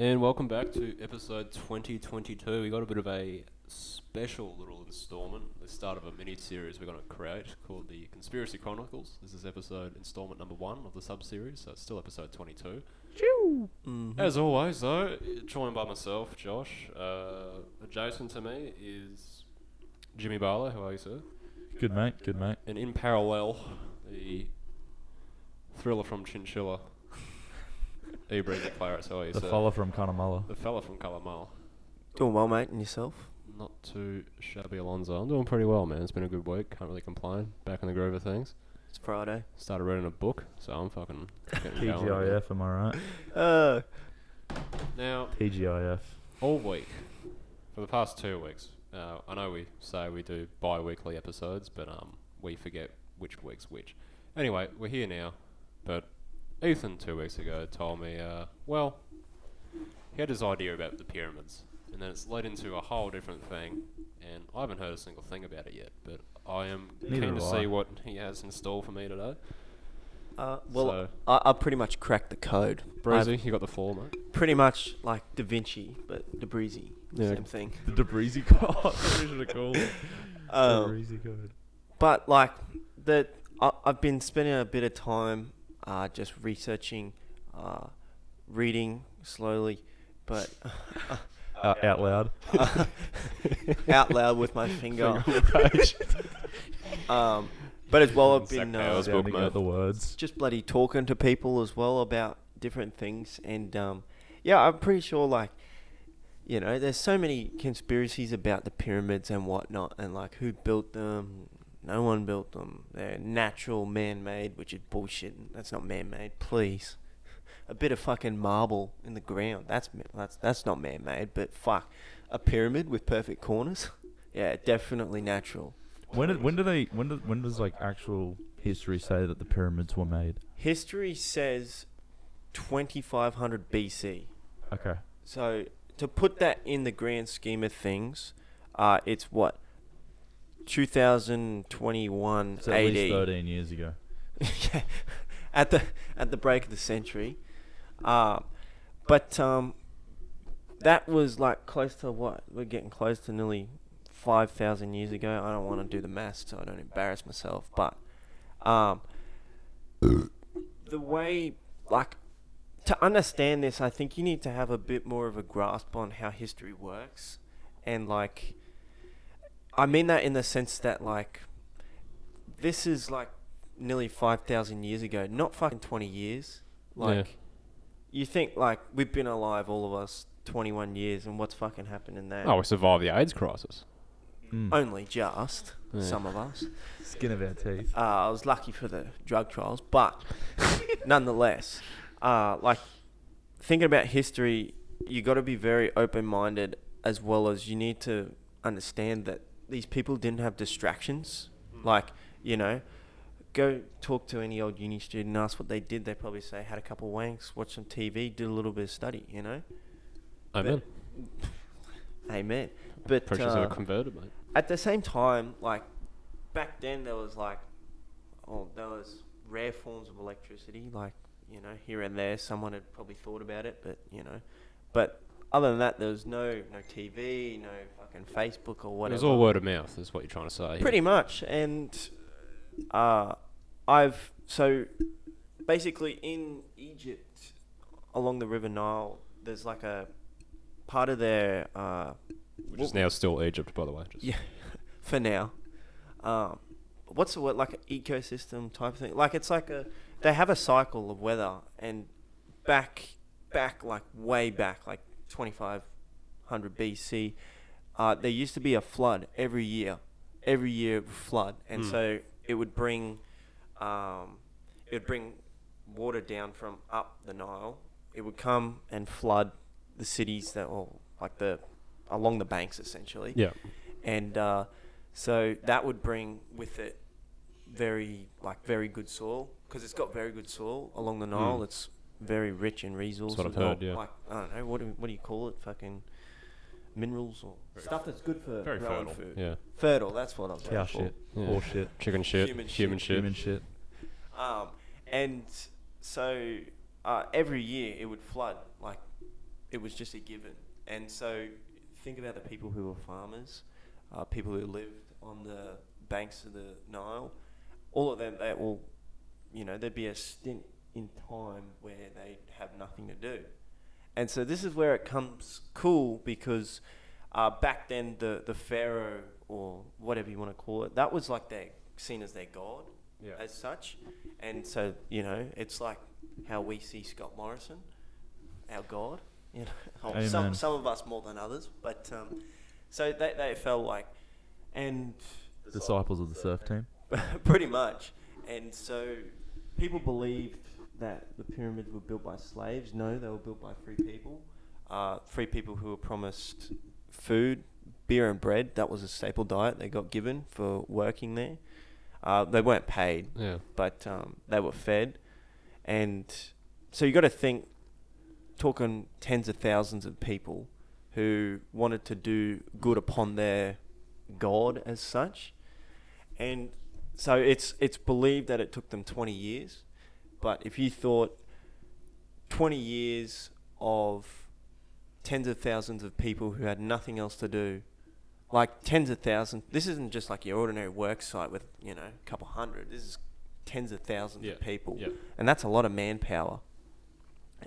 And welcome back to episode 2022. We got a bit of a special little installment, the start of a mini-series we're going to create called the Conspiracy Chronicles. This is installment number 1 of the sub-series, so it's still episode 22. As always, though, joined by myself, Josh. Adjacent to me is Jimmy Barlow. How are you, sir? Good, mate. Good, mate. And in parallel, the thriller from Chinchilla, Ibrahim Clarence. How are you, sir? The fella from Cunnamulla. Doing well, mate. And yourself? Not too shabby, Alonzo. I'm doing pretty well, man. It's been a good week. Can't really complain. Back in the groove of things. It's Friday. Started reading a book, so I'm fucking getting TGIF, going, am I right? Now, TGIF. All week, for the past 2 weeks, I know we say we do bi-weekly episodes, but we forget which week's which. Anyway, we're here now, but Ethan 2 weeks ago told me, well, he had his idea about the pyramids, and then it's led into a whole different thing, and I haven't heard a single thing about it yet, but I am keen to see what he has in store for me today. Well, so I pretty much cracked the code. Breezy, you got the floor, mate. Pretty much like Da Vinci, but DeBreezy, same thing. The DeBreezy code. What should I call it? DeBreezy code. But like, I've been spending a bit of time just researching, reading slowly, but out loud. Out loud with my finger on the page. But as well, I've been the words. Just bloody talking to people as well about different things. And yeah, I'm pretty sure, like, you know, there's so many conspiracies about the pyramids and whatnot, and like who built them. No one built them. They're natural, man-made, which is bullshit. That's not man-made, please. A bit of fucking marble in the ground. That's not man-made, but fuck. A pyramid with perfect corners? Yeah, definitely natural. When does like actual history say that the pyramids were made? History says 2500 BC. Okay. So to put that in the grand scheme of things, it's what, 2021 AD. So at least 13 years ago. Yeah, at the break of the century, but that was like close to what we're getting close to nearly 5,000 years ago. I don't want to do the maths so I don't embarrass myself, but the way, like, to understand this, I think you need to have a bit more of a grasp on how history works. And like, I mean that in the sense that like, this is like nearly 5,000 years ago, not fucking 20 years. Like, you think like we've been alive, all of us, 21 years, and what's fucking happened in that? Oh, we survived the AIDS crisis. Only just, some of us. Skin of our teeth. I was lucky for the drug trials, but nonetheless, like, thinking about history, you got to be very open-minded, as well as you need to understand that these people didn't have distractions. Like, you know, go talk to any old uni student, ask what they did. They probably say, had a couple of wanks, watched some TV, did a little bit of study, you know? Amen. But, amen. But pressures are converted, mate. At the same time, like, back then there was like, there was rare forms of electricity, like, you know, here and there. Someone had probably thought about it, but, you know. But other than that, there was no TV, no fucking Facebook or whatever. It was all word of mouth, is what you're trying to say. Pretty much. And so basically in Egypt, along the River Nile, there's like a part of their which is now still Egypt, by the way. Just for now. What's the word? Like an ecosystem type thing. Like, it's like they have a cycle of weather, and back like way back, like 2500 BC, there used to be a flood every year. Every year it would flood, and so it would bring water down from up the Nile. It would come and flood the cities that were like along the banks, essentially. Yeah. And so that would bring with it very good soil, because it's got very good soil along the Nile. It's very rich in resources. That's what I've heard, yeah. Like, I don't know, what do you call it? Fucking minerals or stuff that's good for very growing fertile food. Yeah. Fertile, that's what I'm talking about. Cow shit. Bull shit. Chicken shit. Human shit. And so every year it would flood, like it was just a given. And so think about the people who were farmers, people who lived on the banks of the Nile. All of them, that will, you know, there'd be a stint in time where they'd have nothing to do. And so this is where it comes cool, because back then the pharaoh, or whatever you want to call it, that was like their, seen as their god, yeah, as such. And so, you know, it's like how we see Scott Morrison, our god, you know, some of us more than others, but so they felt like, and disciples of the surf team, pretty much. And so people believed that the pyramids were built by slaves. No, they were built by free people who were promised food, beer and bread. That was a staple diet they got given for working there. They weren't paid, yeah, but they were fed. And so you got to think, talking tens of thousands of people who wanted to do good upon their god as such. And so it's believed that it took them 20 years. But if you thought 20 years of tens of thousands of people who had nothing else to do, like tens of thousands, this isn't just like your ordinary work site with, you know, a couple hundred. This is tens of thousands, yeah, of people. Yeah. And that's a lot of manpower.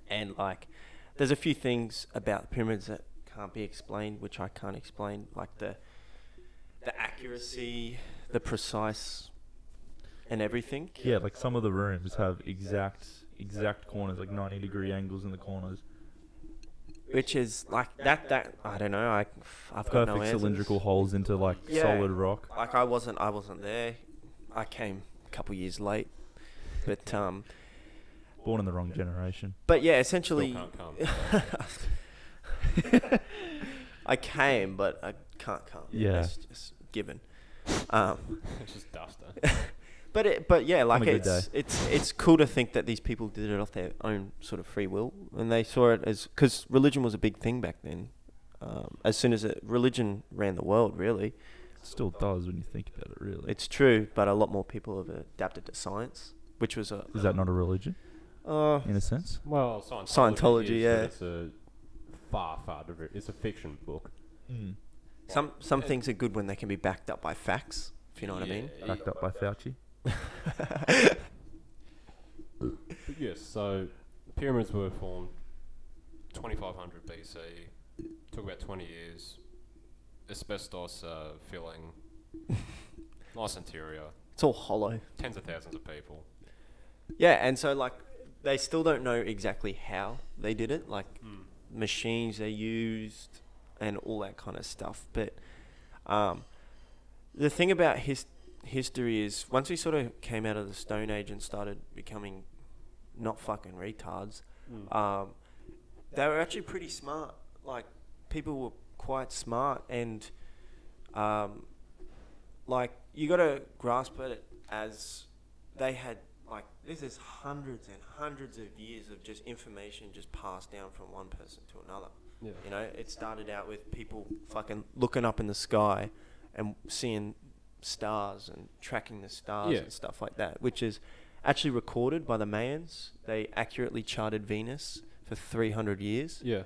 And like, there's a few things about pyramids that can't be explained, which I can't explain, like the accuracy, the precise, and everything. Yeah, like some of the rooms have exact corners, like 90-degree angles in the corners. Which is like that I don't know. I've got no answers. Perfect cylindrical holes into like, yeah, solid rock. Like I wasn't there. I came a couple years late, but born in the wrong generation. But yeah, essentially, can't come. I came, but I can't come. Yeah, that's just given. It's just duster. But yeah, like it's cool to think that these people did it off their own sort of free will, and they saw it as, because religion was a big thing back then. As soon as religion ran the world, really, it still does when you think about it. Really, it's true, but a lot more people have adapted to science, which was a. Is that not a religion? In a sense. Well, Scientology yeah, it's a far different. It's a fiction book. Mm. Some things are good when they can be backed up by facts. If you know what I mean. Backed up by Fauci. Yes, so the pyramids were formed 2500 BC, took about 20 years. Asbestos filling, nice interior. It's all hollow. Tens of thousands of people. Yeah, and so like they still don't know exactly how they did it, like machines they used and all that kind of stuff. But the thing about history is, once we sort of came out of the Stone Age and started becoming not fucking retards, they were actually pretty smart. Like, people were quite smart, and like, you gotta grasp it as they had, like, this is hundreds and hundreds of years of just information just passed down from one person to another. Yeah. You know, it started out with people fucking looking up in the sky and seeing stars and tracking the stars, yeah, and stuff like that, which is actually recorded by the Mayans. They accurately charted Venus for 300 years. Yeah.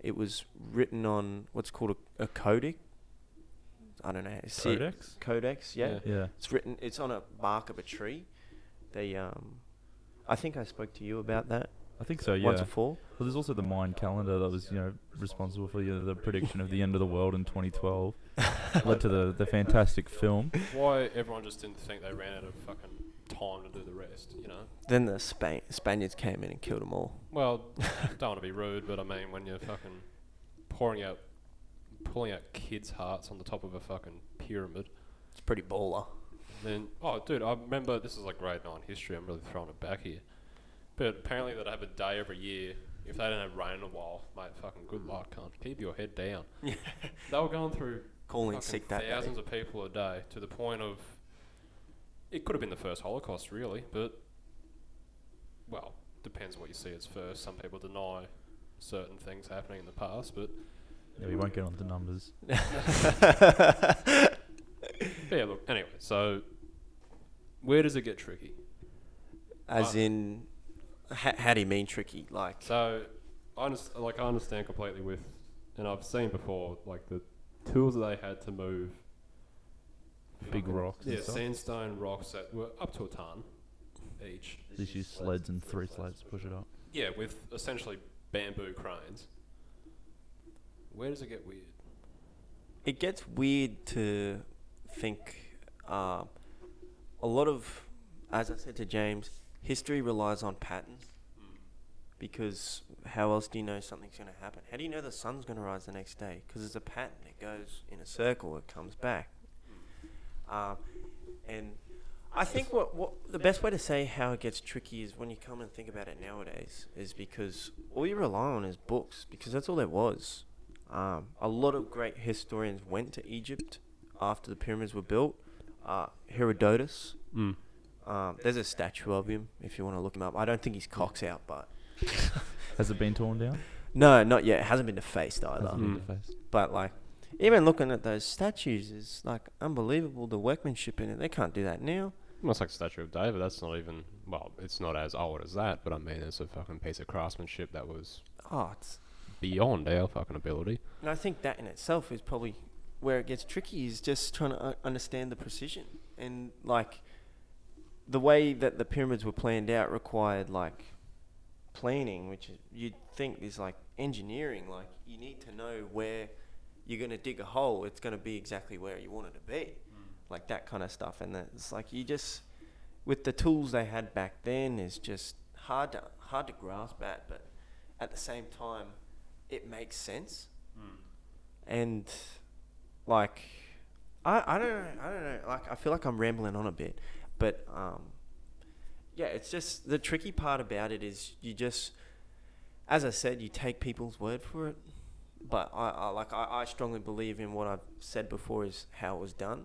It was written on what's called a codex. I don't know how to say it. Codex? Codex, yeah. Yeah. It's written, it's on a bark of a tree. They, I think I spoke to you about that. I think so, yeah. Once before. Well, there's also the Mayan calendar that was, you know, responsible for the prediction of the end of the world in 2012. Led to the fantastic film. Why everyone just didn't think they ran out of fucking time to do the rest, you know? Then the Spaniards came in and killed them all. Well, don't want to be rude, but I mean, when you're fucking pulling out kids' hearts on the top of a fucking pyramid, it's pretty baller. Then, oh, dude, I remember, this is like grade 9 history, I'm really throwing it back here. But apparently they'd have a day every year. If they don't have rain in a while, mate, fucking good luck, cunt. Keep your head down. They were going through calling sick that thousands day. Of people a day, to the point of, it could have been the first Holocaust, really, but, well, depends what you see as first. Some people deny certain things happening in the past, but... Yeah, we won't get on the numbers. Yeah, look, anyway, so, where does it get tricky? As in... How do you mean tricky? Like, so I understand completely with, and I've seen before, like the tools that they had to move big rocks. Yeah, sandstone rocks that were up to a ton each. They just use sleds and three sleds to push it up. Yeah, with essentially bamboo cranes. Where does it get weird? It gets weird to think a lot of, as I said to James, history relies on patterns. Because how else do you know something's going to happen? How do you know the sun's going to rise the next day? Because it's a pattern. It goes in a circle. It comes back. And I think what the best way to say how it gets tricky is when you come and think about it nowadays is because all you rely on is books, because that's all there was. A lot of great historians went to Egypt after the pyramids were built. Herodotus. There's a statue of him if you want to look him up. I don't think his cock's out, but... Has it been torn down? No, not yet. It hasn't been defaced either. But like, even looking at those statues is like unbelievable. The workmanship in it. They can't do that now. Well, it's like the Statue of David. That's not even, well, it's not as old as that, but I mean, it's a fucking piece of craftsmanship that was it's beyond our fucking ability. And I think that in itself is probably where it gets tricky, is just trying to understand the precision. And like, the way that the pyramids were planned out required like planning, which you'd think is like engineering, like you need to know where you're going to dig a hole, it's going to be exactly where you want it to be, like that kind of stuff. And it's like you just, with the tools they had back then, is just hard to grasp at, but at the same time it makes sense. And like I don't know, like I feel like I'm rambling on a bit, but yeah, it's just the tricky part about it is you just, as I said, you take people's word for it. But I strongly believe in what I've said before is how it was done.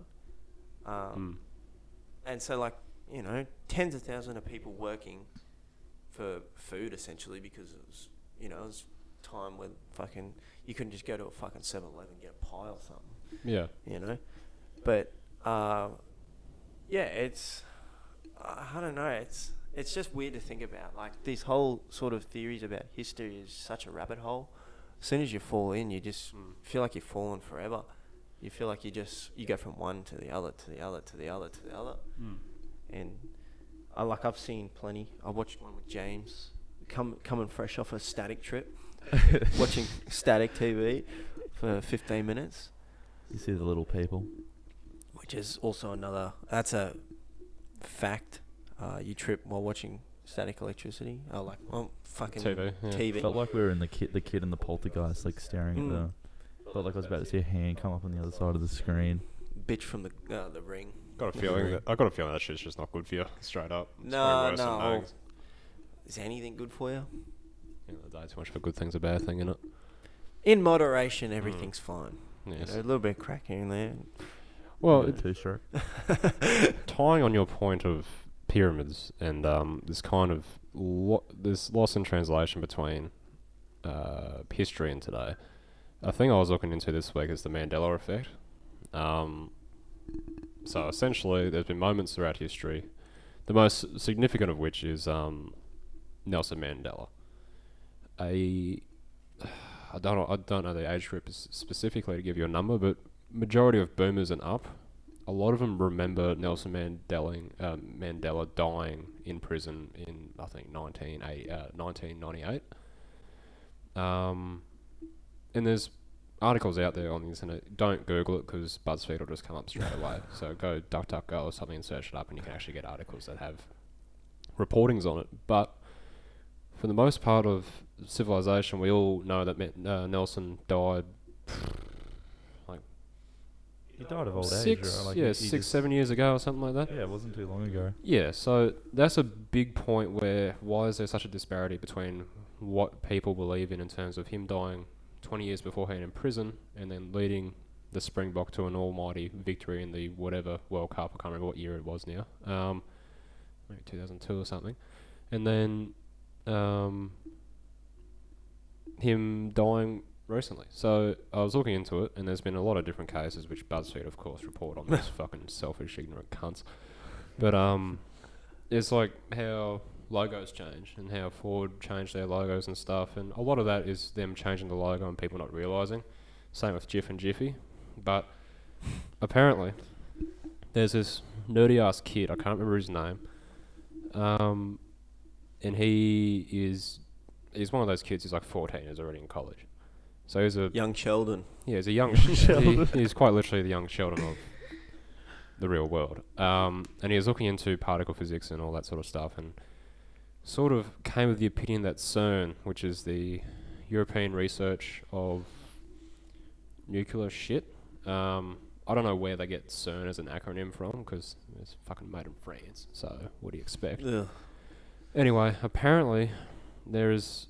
And so like, you know, tens of thousands of people working for food essentially, because it was, you know, it was time when fucking, you couldn't just go to a fucking 7-Eleven and get a pie or something. Yeah. You know? But yeah, it's... I don't know, it's just weird to think about. Like, these whole sort of theories about history is such a rabbit hole. As soon as you fall in, you just feel like you've fallen forever. You feel like you go from one to the other, to the other, to the other, to the other. And I've seen plenty. I watched one with James, coming fresh off a static trip, watching static TV for 15 minutes. You see the little people. Which is also that's a fact. You trip while watching static electricity. Fucking TV. Yeah. TV. Felt like we were in the kid and the poltergeist, like staring at the. Felt like I was about to see a hand come up on the other side of the screen. Bitch from the Ring. I got a feeling that shit's just not good for you. Straight up. It's no. Is anything good for you? In the day, too much of a good thing's a bad thing, isn't it? In moderation, everything's fine. Yes. You know, a little bit of crack here and there. Well, tying on your point of pyramids and this kind of this loss in translation between history and today, a thing I was looking into this week is the Mandela effect. So essentially, there's been moments throughout history, the most significant of which is Nelson Mandela. I don't know the age group specifically to give you a number, but majority of boomers and up, a lot of them remember Nelson Mandela dying in prison in, I think, 1998. And there's articles out there on the internet. Don't Google it, because BuzzFeed will just come up straight away. So go DuckDuckGo or something and search it up, and you can actually get articles that have reportings on it. But for the most part of civilization, we all know that Nelson died... He died of old age, right? Like 7 years ago or something like that. Yeah, it wasn't too long ago. Yeah, so that's a big point where why is there such a disparity between what people believe in terms of him dying 20 years beforehand in prison and then leading the Springbok to an almighty victory in the whatever World Cup, I can't remember what year it was now, maybe 2002 or something, and then him dying... recently. So I was looking into it, and there's been a lot of different cases, which BuzzFeed, of course, report on. These fucking selfish, ignorant cunts. But it's like how logos change and how Ford changed their logos and stuff, and a lot of that is them changing the logo and people not realising. Same with GIF and Jiffy. But apparently there's this nerdy ass kid, I can't remember his name, and he's one of those kids who's like 14, he's already in college. So he's a young Sheldon. Yeah, he's a young Sheldon. He's quite literally the young Sheldon of the real world. And he was looking into particle physics and all that sort of stuff, and sort of came with the opinion that CERN, which is the European research of nuclear shit. I don't know where they get CERN as an acronym from, because it's fucking made in France, so what do you expect? Ugh. Anyway, apparently there is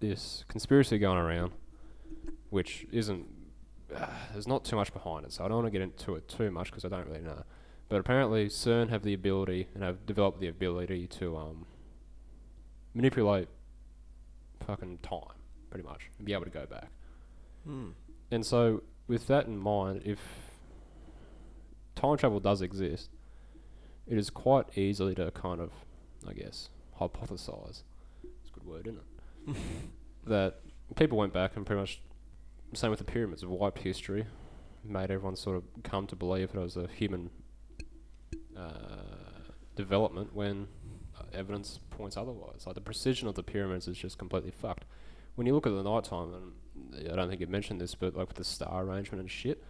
this conspiracy going around, which isn't... there's not too much behind it, so I don't want to get into it too much because I don't really know. But apparently CERN have the ability, and have developed the ability to manipulate fucking time, pretty much, and be able to go back. Mm. And so, with that in mind, if time travel does exist, it is quite easily to kind of, I guess, hypothesize. It's a good word, isn't it? That people went back and pretty much, same with the pyramids, wiped history, made everyone sort of come to believe that it was a human development when evidence points otherwise. Like the precision of the pyramids is just completely fucked. When you look at the night time, and I don't think you mentioned this, but like with the star arrangement and shit,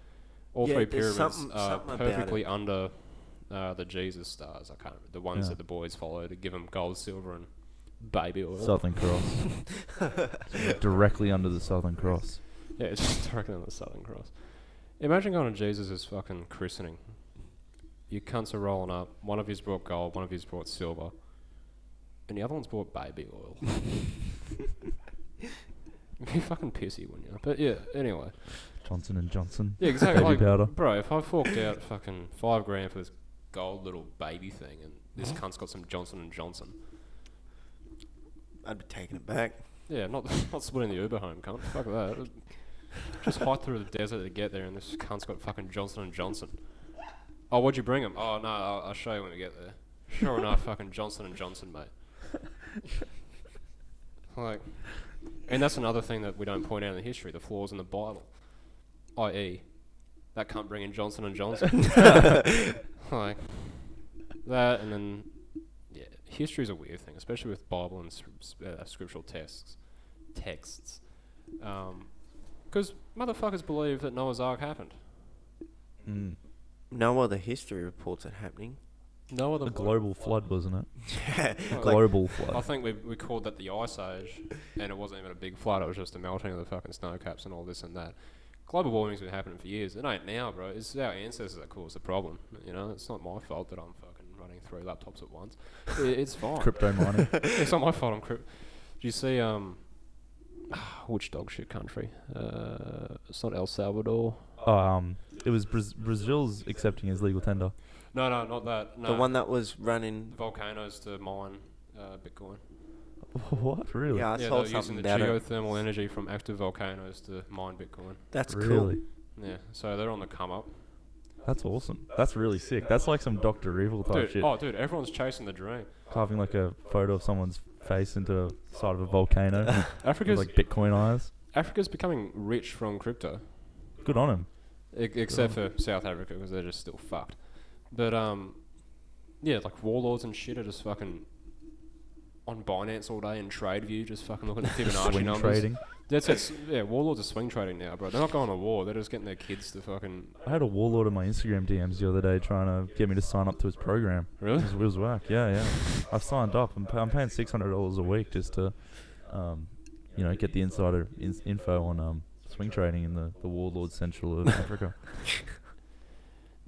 all three pyramids are perfectly under the Jesus stars. I can't remember the ones that the boys follow to give them gold, silver, and baby oil. Southern Cross. So directly under the Southern Cross. Yeah, it's just directly under the Southern Cross. Imagine going to Jesus' fucking christening. You cunts are rolling up. One of you's brought gold, one of you's brought silver, and the other one's brought baby oil. It'd be fucking pissy, wouldn't you? But yeah, anyway. Johnson and Johnson. Yeah, exactly. Baby powder. Bro, if I forked out fucking $5 grand for this gold little baby thing and this cunt's got some Johnson and Johnson, I'd be taking it back. Yeah, not splitting the Uber home, cunt. Fuck that. Just hike through the desert to get there and this cunt's got fucking Johnson and Johnson. Oh, what'd you bring him? Oh, no, I'll show you when we get there. Sure enough, fucking Johnson and Johnson, mate. Like... And that's another thing that we don't point out in the history, the flaws in the Bible. I.e., that cunt bringing Johnson and Johnson. Like, that and then, yeah, history's a weird thing, especially with Bible and scriptural texts. Because motherfuckers believe that Noah's Ark happened. Mm. No other history reports it happening. No other... The global flood, wasn't it? Yeah. Well, global flood. I think we called that the Ice Age, and it wasn't even a big flood, it was just the melting of the fucking snow caps and all this and that. Global warming's been happening for years. It ain't now, bro. It's our ancestors that caused the problem, you know? It's not my fault that I'm fucking running 3 laptops at once. It's fine. Crypto mining. It's not my fault I'm crypto... Do you see, which dog shit country? It's not El Salvador. It was Brazil's accepting as legal tender. No, not that. No. The one that was running... Volcanoes to mine Bitcoin. What? Really? Yeah, I saw something about it. They're using the geothermal energy from active volcanoes to mine Bitcoin. That's really cool. Yeah, so they're on the come up. That's awesome. That's really sick. That's like some Dr. Evil type shit. Oh, dude, everyone's chasing the dream. Carving like a photo of someone's face into the side of a volcano. Africa's... With like Bitcoin eyes. Africa's becoming rich from crypto. Good on them. Except for South Africa, because they're just still fucked. But, yeah, like warlords and shit are just fucking on Binance all day in TradeView, just fucking looking at Fibonacci swing numbers. Trading. That's yeah, warlords are swing trading now, bro. They're not going to war, they're just getting their kids to fucking... I had a warlord in my Instagram DMs the other day trying to get me to sign up to his program. Really? It was whack, yeah. I've signed up. I'm paying $600 a week just to, you know, get the insider info on swing trading in the warlord central of Africa.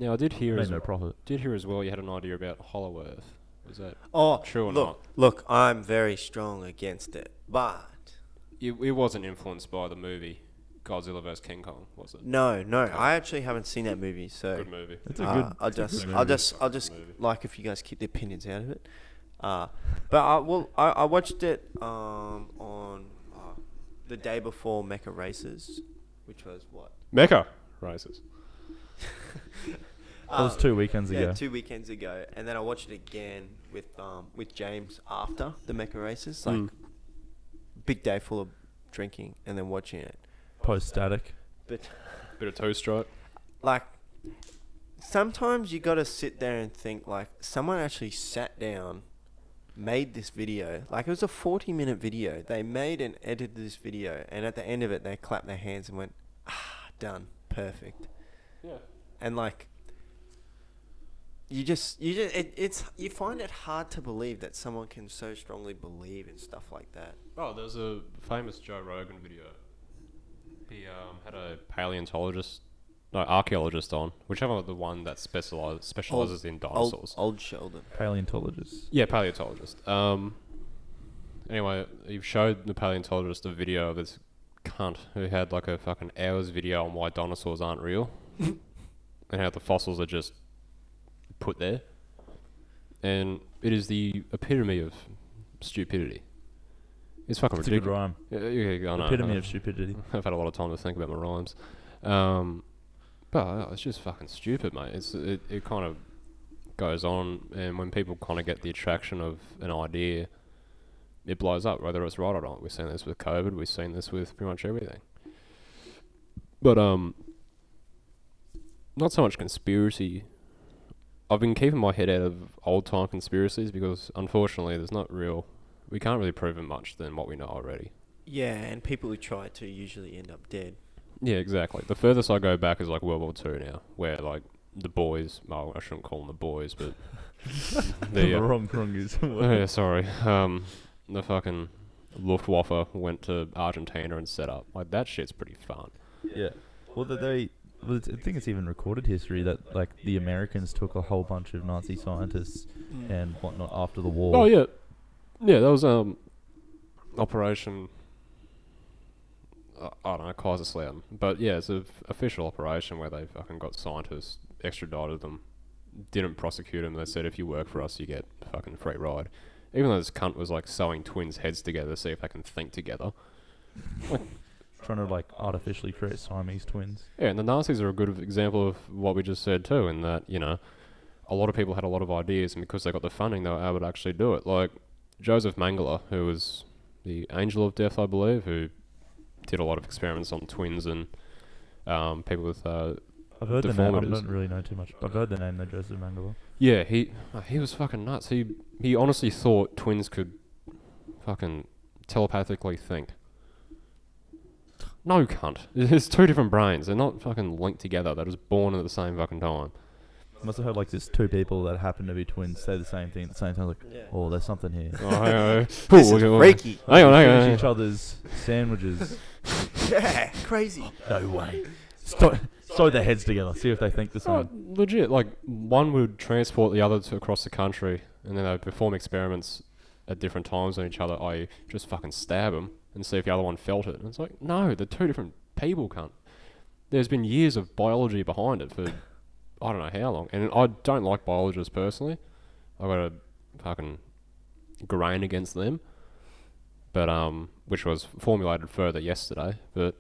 Now I did hear as well you had an idea about Hollow Earth. Is that true or not? Look, I'm very strong against it, but it wasn't influenced by the movie Godzilla vs King Kong, was it? No, I actually haven't seen that movie. So good movie. It's a good. I'll just like if you guys keep the opinions out of it. But I watched it on the day before Mecha Races, which was what? Mecha Races. That was 2 weekends ago. Yeah, 2 weekends ago. And then I watched it again with James after the Mecca races. Like, big day full of drinking and then watching it. Post-static. Bit of toe strut. Like, sometimes you got to sit there and think, like, someone actually sat down, made this video. Like, it was a 40-minute video. They made and edited this video. And at the end of it, they clapped their hands and went, ah, done. Perfect. Yeah. And, like... You find it hard to believe that someone can so strongly believe in stuff like that. Oh, there's a famous Joe Rogan video. He had a archaeologist on, whichever the one that specializes in dinosaurs. Old Sheldon. Paleontologist. Yeah, paleontologist. Anyway, he showed the paleontologist a video of this cunt who had like a fucking hour's video on why dinosaurs aren't real, and how the fossils are just put there, and it is the epitome of stupidity. It's fucking ridiculous. A good rhyme. Epitome of stupidity. I've had a lot of time to think about my rhymes, but it's just fucking stupid, mate. It kind of goes on, and when people kind of get the attraction of an idea, it blows up, whether it's right or not. We've seen this with COVID. We've seen this with pretty much everything. But not so much conspiracy. I've been keeping my head out of old-time conspiracies because, unfortunately, there's not real... We can't really prove it much than what we know already. Yeah, and people who try to usually end up dead. Yeah, exactly. The furthest I go back is, like, World War II now, where, like, the boys... Well, I shouldn't call them the boys, but... the wrong crungies. Yeah, sorry. The fucking Luftwaffe went to Argentina and set up. Like, that shit's pretty fun. Yeah. Well, Well, I think it's even recorded history that, like, the Americans took a whole bunch of Nazi scientists and whatnot after the war. Oh, yeah. Yeah, that was Operation... I don't know, Kaiserslautern. But, yeah, it's an official operation where they fucking got scientists, extradited them, didn't prosecute them. They said, if you work for us, you get a fucking free ride. Even though this cunt was, like, sewing twins' heads together to see if they can think together. Like... trying to, like, artificially create Siamese twins. Yeah, and the Nazis are a good example of what we just said too, in that, you know, a lot of people had a lot of ideas, and because they got the funding, they were able to actually do it. Like, Joseph Mengele, who was the angel of death, I believe, who did a lot of experiments on twins and people with I've heard the name, I don't really know too much. I've heard the name though, Joseph Mengele. Yeah, he was fucking nuts. He honestly thought twins could fucking telepathically think. No, cunt. It's two different brains. They're not fucking linked together. They're just born at the same fucking time. I must have heard, like, there's two people that happen to be twins say the same thing at the same time. Like, oh, there's something here. Oh, hang on. This is freaky. Hang on. Each other's sandwiches. Yeah, crazy. Oh, no way. Sew their heads together. See if they think the same. Oh, legit. Like, one would transport the other to across the country, and then they'd perform experiments at different times on each other, i.e. just fucking stab them and see if the other one felt it. And it's like, no, they're two different people, cunt. There's been years of biology behind it for, I don't know how long. And I don't like biologists personally. I've got a fucking grain against them. But, which was formulated further yesterday. But,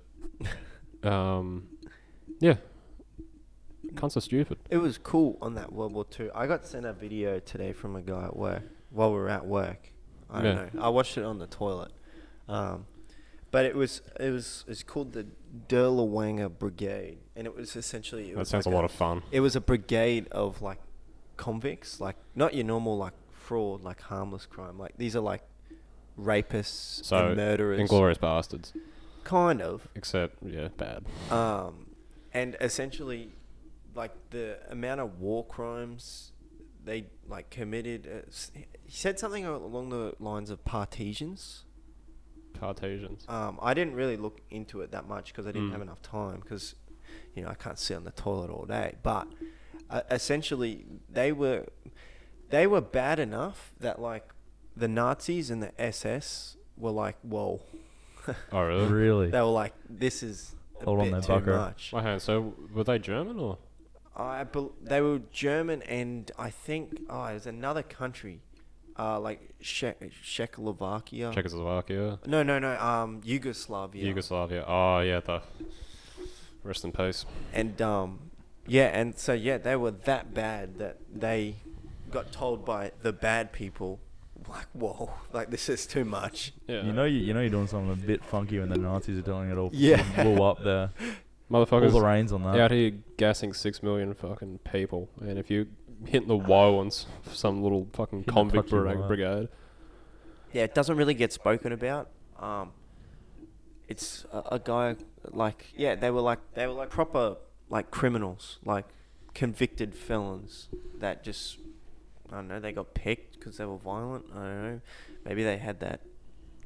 yeah. Cunts are stupid. It was cool on that World War II. I got sent a video today from a guy at work, while we were at work. I don't know. I watched it on the toilet. But it's called the Derlewanger Brigade, and it was essentially... That sounds like a lot of fun. It was a brigade of, like, convicts, like, not your normal, like, fraud, like, harmless crime. Like, these are, like, rapists and murderers. Inglorious Bastards. Kind of. Except, yeah, bad. And essentially, like, the amount of war crimes they, like, committed... he said something along the lines of Partisans. I didn't really look into it that much because I didn't have enough time, because, you know, I can't sit on the toilet all day. But essentially, they were bad enough that, like, the Nazis and the SS were like, whoa. Oh, really? Really? They were like, this is a bit too much. Okay, so were they German or? They were German, and I think it was another country. Like Czechoslovakia. No. Yugoslavia. Oh yeah, the rest in peace. And Yeah, and so, yeah, they were that bad that they got told by the bad people, like, whoa, like, this is too much. Yeah. You know you're doing something a bit funky when the Nazis are telling it all. Yeah. Blew up there. Motherfuckers. All the reins on that. Out here gassing 6 million fucking people. And if you hit the woe on some little fucking convict brigade. Yeah, it doesn't really get spoken about. It's a guy, like, yeah, they were like proper, like, criminals, like, convicted felons that just, I don't know, they got picked because they were violent. I don't know. Maybe they had that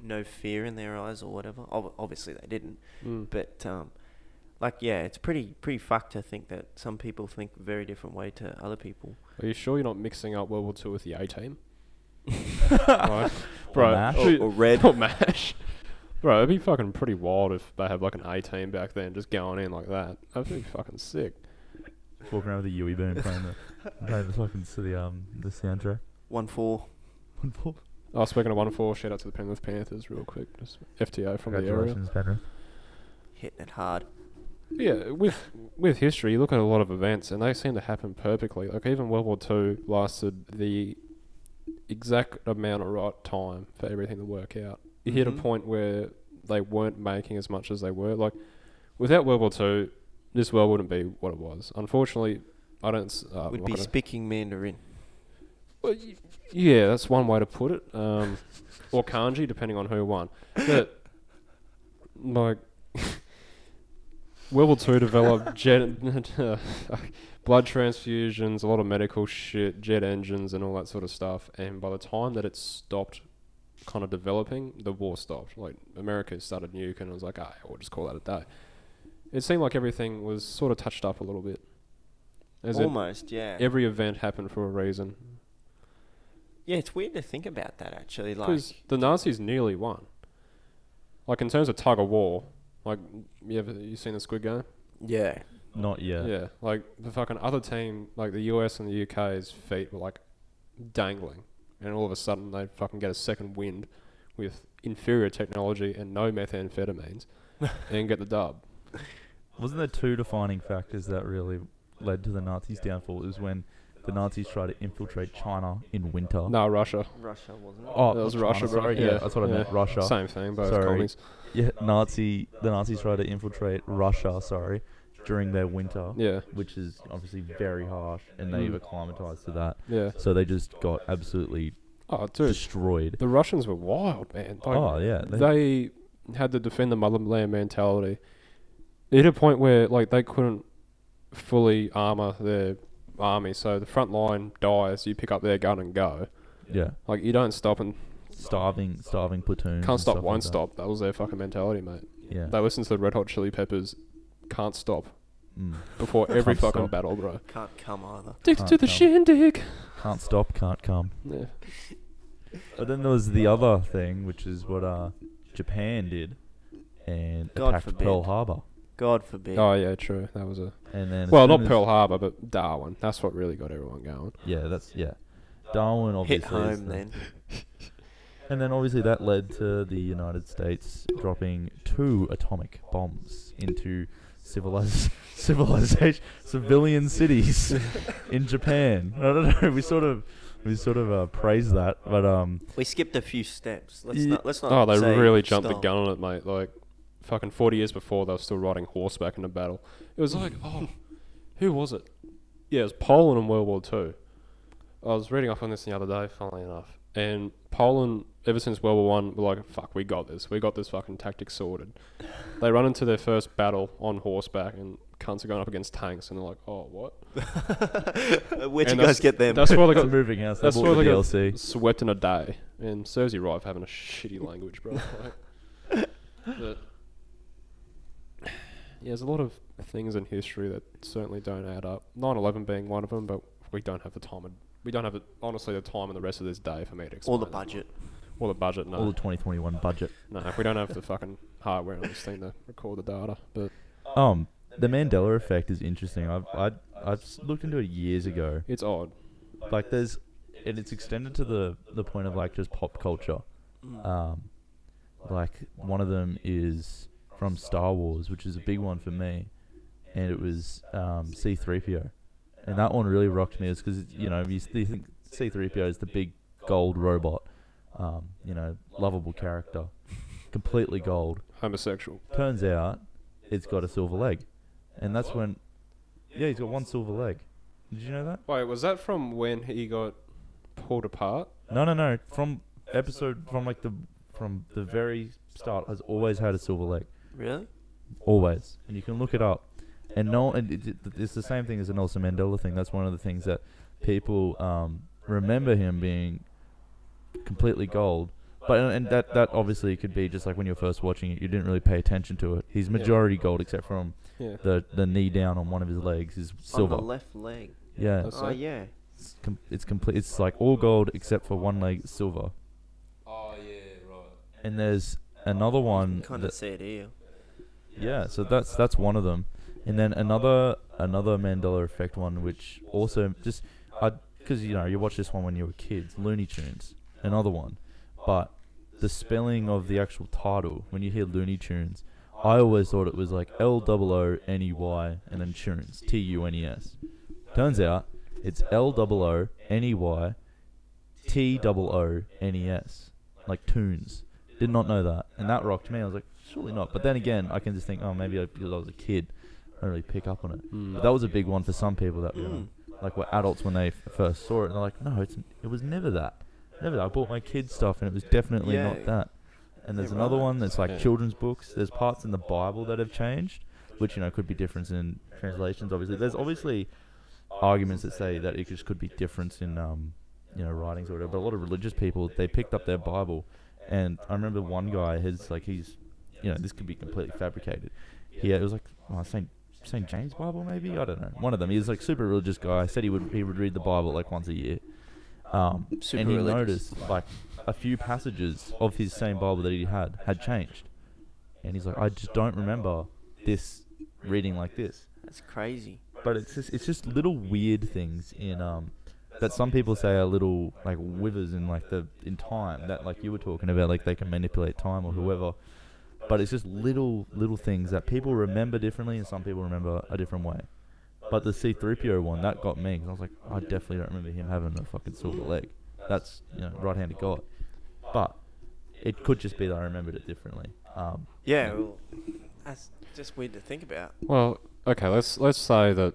no fear in their eyes or whatever. Obviously, they didn't. Mm. But, like, yeah, it's pretty fucked to think that some people think a very different way to other people. Are you sure you're not mixing up World War II with the A-Team? Right. Bro, or Red. Or MASH. Bro, it'd be fucking pretty wild if they had like an A-Team back then just going in like that. That'd be fucking sick. Walking around with a Yui boom playing the fucking to the soundtrack. 1-4. 1-4. Oh, speaking of 1-4, shout out to the Penrith Panthers real quick. Just FTO from the area. Penrith. Hitting it hard. Yeah, with history, you look at a lot of events, and they seem to happen perfectly. Like, even World War II lasted the exact amount of right time for everything to work out. It hit a point where they weren't making as much as they were. Like, without World War II, this world wouldn't be what it was. Unfortunately, I don't... we'd be speaking Mandarin. Well, yeah, that's one way to put it. Or kanji, depending on who won. But, like... World War II developed blood transfusions, a lot of medical shit, jet engines and all that sort of stuff. And by the time that it stopped kind of developing, the war stopped. Like, America started nuke and it was like, ah, we'll just call that a day. It seemed like everything was sort of touched up a little bit. Almost, yeah. Every event happened for a reason. Yeah, it's weird to think about that, actually. Because the Nazis nearly won. Like, in terms of tug of war... Like, you seen the Squid Game? Yeah. Not yet. Yeah. Like, the fucking other team, like the US and the UK's feet were, like, dangling. And all of a sudden, they fucking get a second wind with inferior technology and no methamphetamines and get the dub. Wasn't there two defining factors that really led to the Nazis' downfall? It was when the Nazis tried to infiltrate China in winter. No, Russia. Russia, wasn't it? Oh, that was China, Russia, bro. Yeah, that's what I meant. Russia. Same thing, both commies. Yeah, the Nazis tried to infiltrate Russia, during their winter. Yeah. Which is obviously very harsh, and they've acclimatized to that. Yeah. So they just got absolutely destroyed. The Russians were wild, man. Like, oh, yeah. They had to defend the motherland mentality. It hit a point where, like, they couldn't fully armor their army, so the front line dies, you pick up their gun and go. Yeah. Like, you don't stop and... Starving platoons. Can't stop, won't stop. That was their fucking mentality, mate. Yeah. They listened to the Red Hot Chili Peppers, can't stop. Mm. Before every fucking battle, bro. Can't come either. Dicks to the shindig. Can't stop, can't come. Yeah. But then there was the other thing, which is what Japan did and attacked Pearl Harbor. God forbid. Oh, yeah, true. That was a... Well, not Pearl Harbor, but Darwin. That's what really got everyone going. Yeah, that's... Yeah. Darwin, obviously... Hit home, then. And then, obviously, that led to the United States dropping 2 atomic bombs into civilian cities in Japan. I don't know. We sort of praised that, but... We skipped a few steps. Let's not Oh, they really jumped the gun on it, mate. Like... Fucking 40 years before, they were still riding horseback in a battle. It was like, oh, who was it? Yeah, it was Poland in World War II. I was reading up on this the other day, funnily enough. And Poland, ever since World War I, were like, fuck, we got this. We got this fucking tactic sorted. They run into their first battle on horseback, and cunts are going up against tanks, and they're like, oh, what? Where'd you guys get them? That's why they got moving house. That's why they got swept in a day. And serves you right for having a shitty language, bro. Like, yeah, there's a lot of things in history that certainly don't add up. 9/11 being one of them, but we don't have the time. We don't have, honestly, the time and the rest of this day for me to explain. Or the budget. Or the budget, no. Or the 2021 budget. No, we don't have the fucking hardware on this thing to record the data. But the Mandela effect is interesting. I've looked into it years ago. It's odd. Like, it's extended to the point of, like, just pop culture. Like, one of them is from Star Wars, which is a big one for me, and it was C-3PO. And that one really rocked me, is because, you know, you think C-3PO is the big gold robot, you know, lovable character, completely gold. Homosexual. Turns out it's got a silver leg. And that's when, yeah, he's got one silver leg. Did you know that? Wait, was that from when he got pulled apart? No. From the very start, has always had a silver leg. Really? Always. And you can look it up. And it's the same thing as the Nelson Mandela thing. That's one of the things that people remember him being completely gold. But and that obviously could be just like when you're first watching it, you didn't really pay attention to it. He's majority gold, except from the knee down on one of his legs is silver. On the left leg. Yeah. Oh yeah. It's complete. It's like all gold except for one leg silver. Oh yeah, right. And there's another one. You kind of see it here. Yeah. So that's one of them. And then another Mandela effect one, which also just because you know you watch this one when you were kids, Looney Tunes, another one. But the spelling of the actual title, when you hear Looney Tunes, I always thought it was like L-O-O-N-E-Y and then Tunes, T-U-N-E-S. Turns out it's L-O-O-N-E-Y-T-O-O-N-E-S, like Tunes. Did not know that, and that rocked me. I was like, surely not. But then again, I can just think, oh, maybe because I was a kid, I don't really pick up on it. But that was a big one for some people that like were adults when they first saw it, and they're like, no, it was never that. I bought my kids stuff and it was definitely not that. And there's another one that's like children's books. There's parts in the Bible that have changed, which, you know, could be difference in translations, obviously. There's obviously arguments that say that it just could be difference in, you know, writings or whatever. But a lot of religious people, they picked up their Bible. And I remember one guy, he's, you know, this could be completely fabricated. Yeah, it was like, oh, St. James Bible maybe? I don't know. One of them. He was like super religious guy. Said he would read the Bible like once a year. And he noticed like a few passages of his same Bible that he had changed, and he's like, I just don't remember this reading like this. That's crazy. But it's just little weird things in that some people say are little like withers in like in time that like you were talking about, like they can manipulate time or whoever. But it's just little things that people remember differently, and some people remember a different way. But the C-3PO one, that got me, because I was like, I definitely don't remember him having a fucking silver leg. That's, you know, right-handed God. But it could just be that I remembered it differently. Yeah, well, that's just weird to think about. Well, okay, let's say that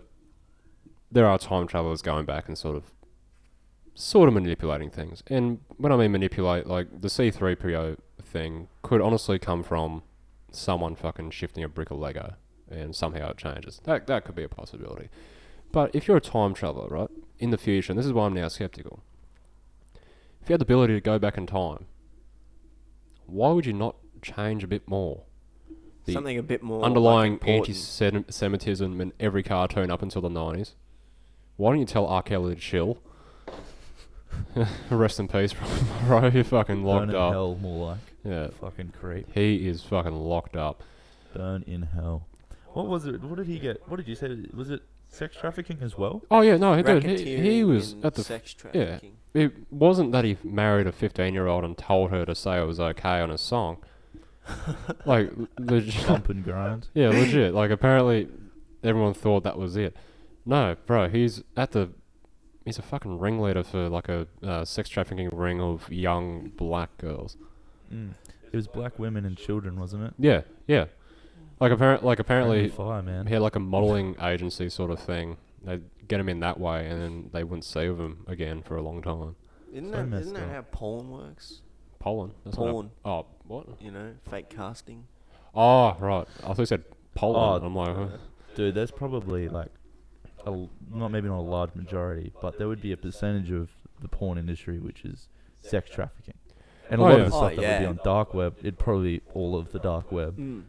there are time travelers going back and sort of manipulating things. And when I mean manipulate, like the C-3PO thing could honestly come from someone fucking shifting a brick of Lego. And somehow it changes. That could be a possibility. But if you're a time traveler, right, in the future, and this is why I'm now skeptical, if you had the ability to go back in time, why would you not change a bit more? Something a bit more underlying anti-Semitism in every cartoon up until the 90s. Why don't you tell R. Kelly to chill? Rest in peace, bro. You're fucking locked up. Hell, more like. Yeah. Fucking creep. He is fucking locked up. Burn in hell. What was it? What did he get? What did you say? Was it sex trafficking as well? Oh, yeah, no, he did. He was at the... Sex trafficking. Yeah. It wasn't that he married a 15-year-old and told her to say it was okay on his song. Like, legit. Pump and grind. Yeah, legit. Like, apparently everyone thought that was it. No, bro, he's a fucking ringleader for, like, a sex trafficking ring of young black girls. Mm. It was black women and children, wasn't it? Yeah, yeah. Apparently fire, man. He had like a modelling agency sort of thing. They'd get him in that way, and then they wouldn't see him again for a long time. Isn't that how porn works? Porn. Oh, what? You know, fake casting. Oh, right. I thought you said pollen. Oh, I'm like, huh? Dude, there's probably like, maybe not a large majority, but there would be a percentage of the porn industry which is sex trafficking, and a lot of the stuff that would be on dark web. It'd probably all of the dark web. Mm.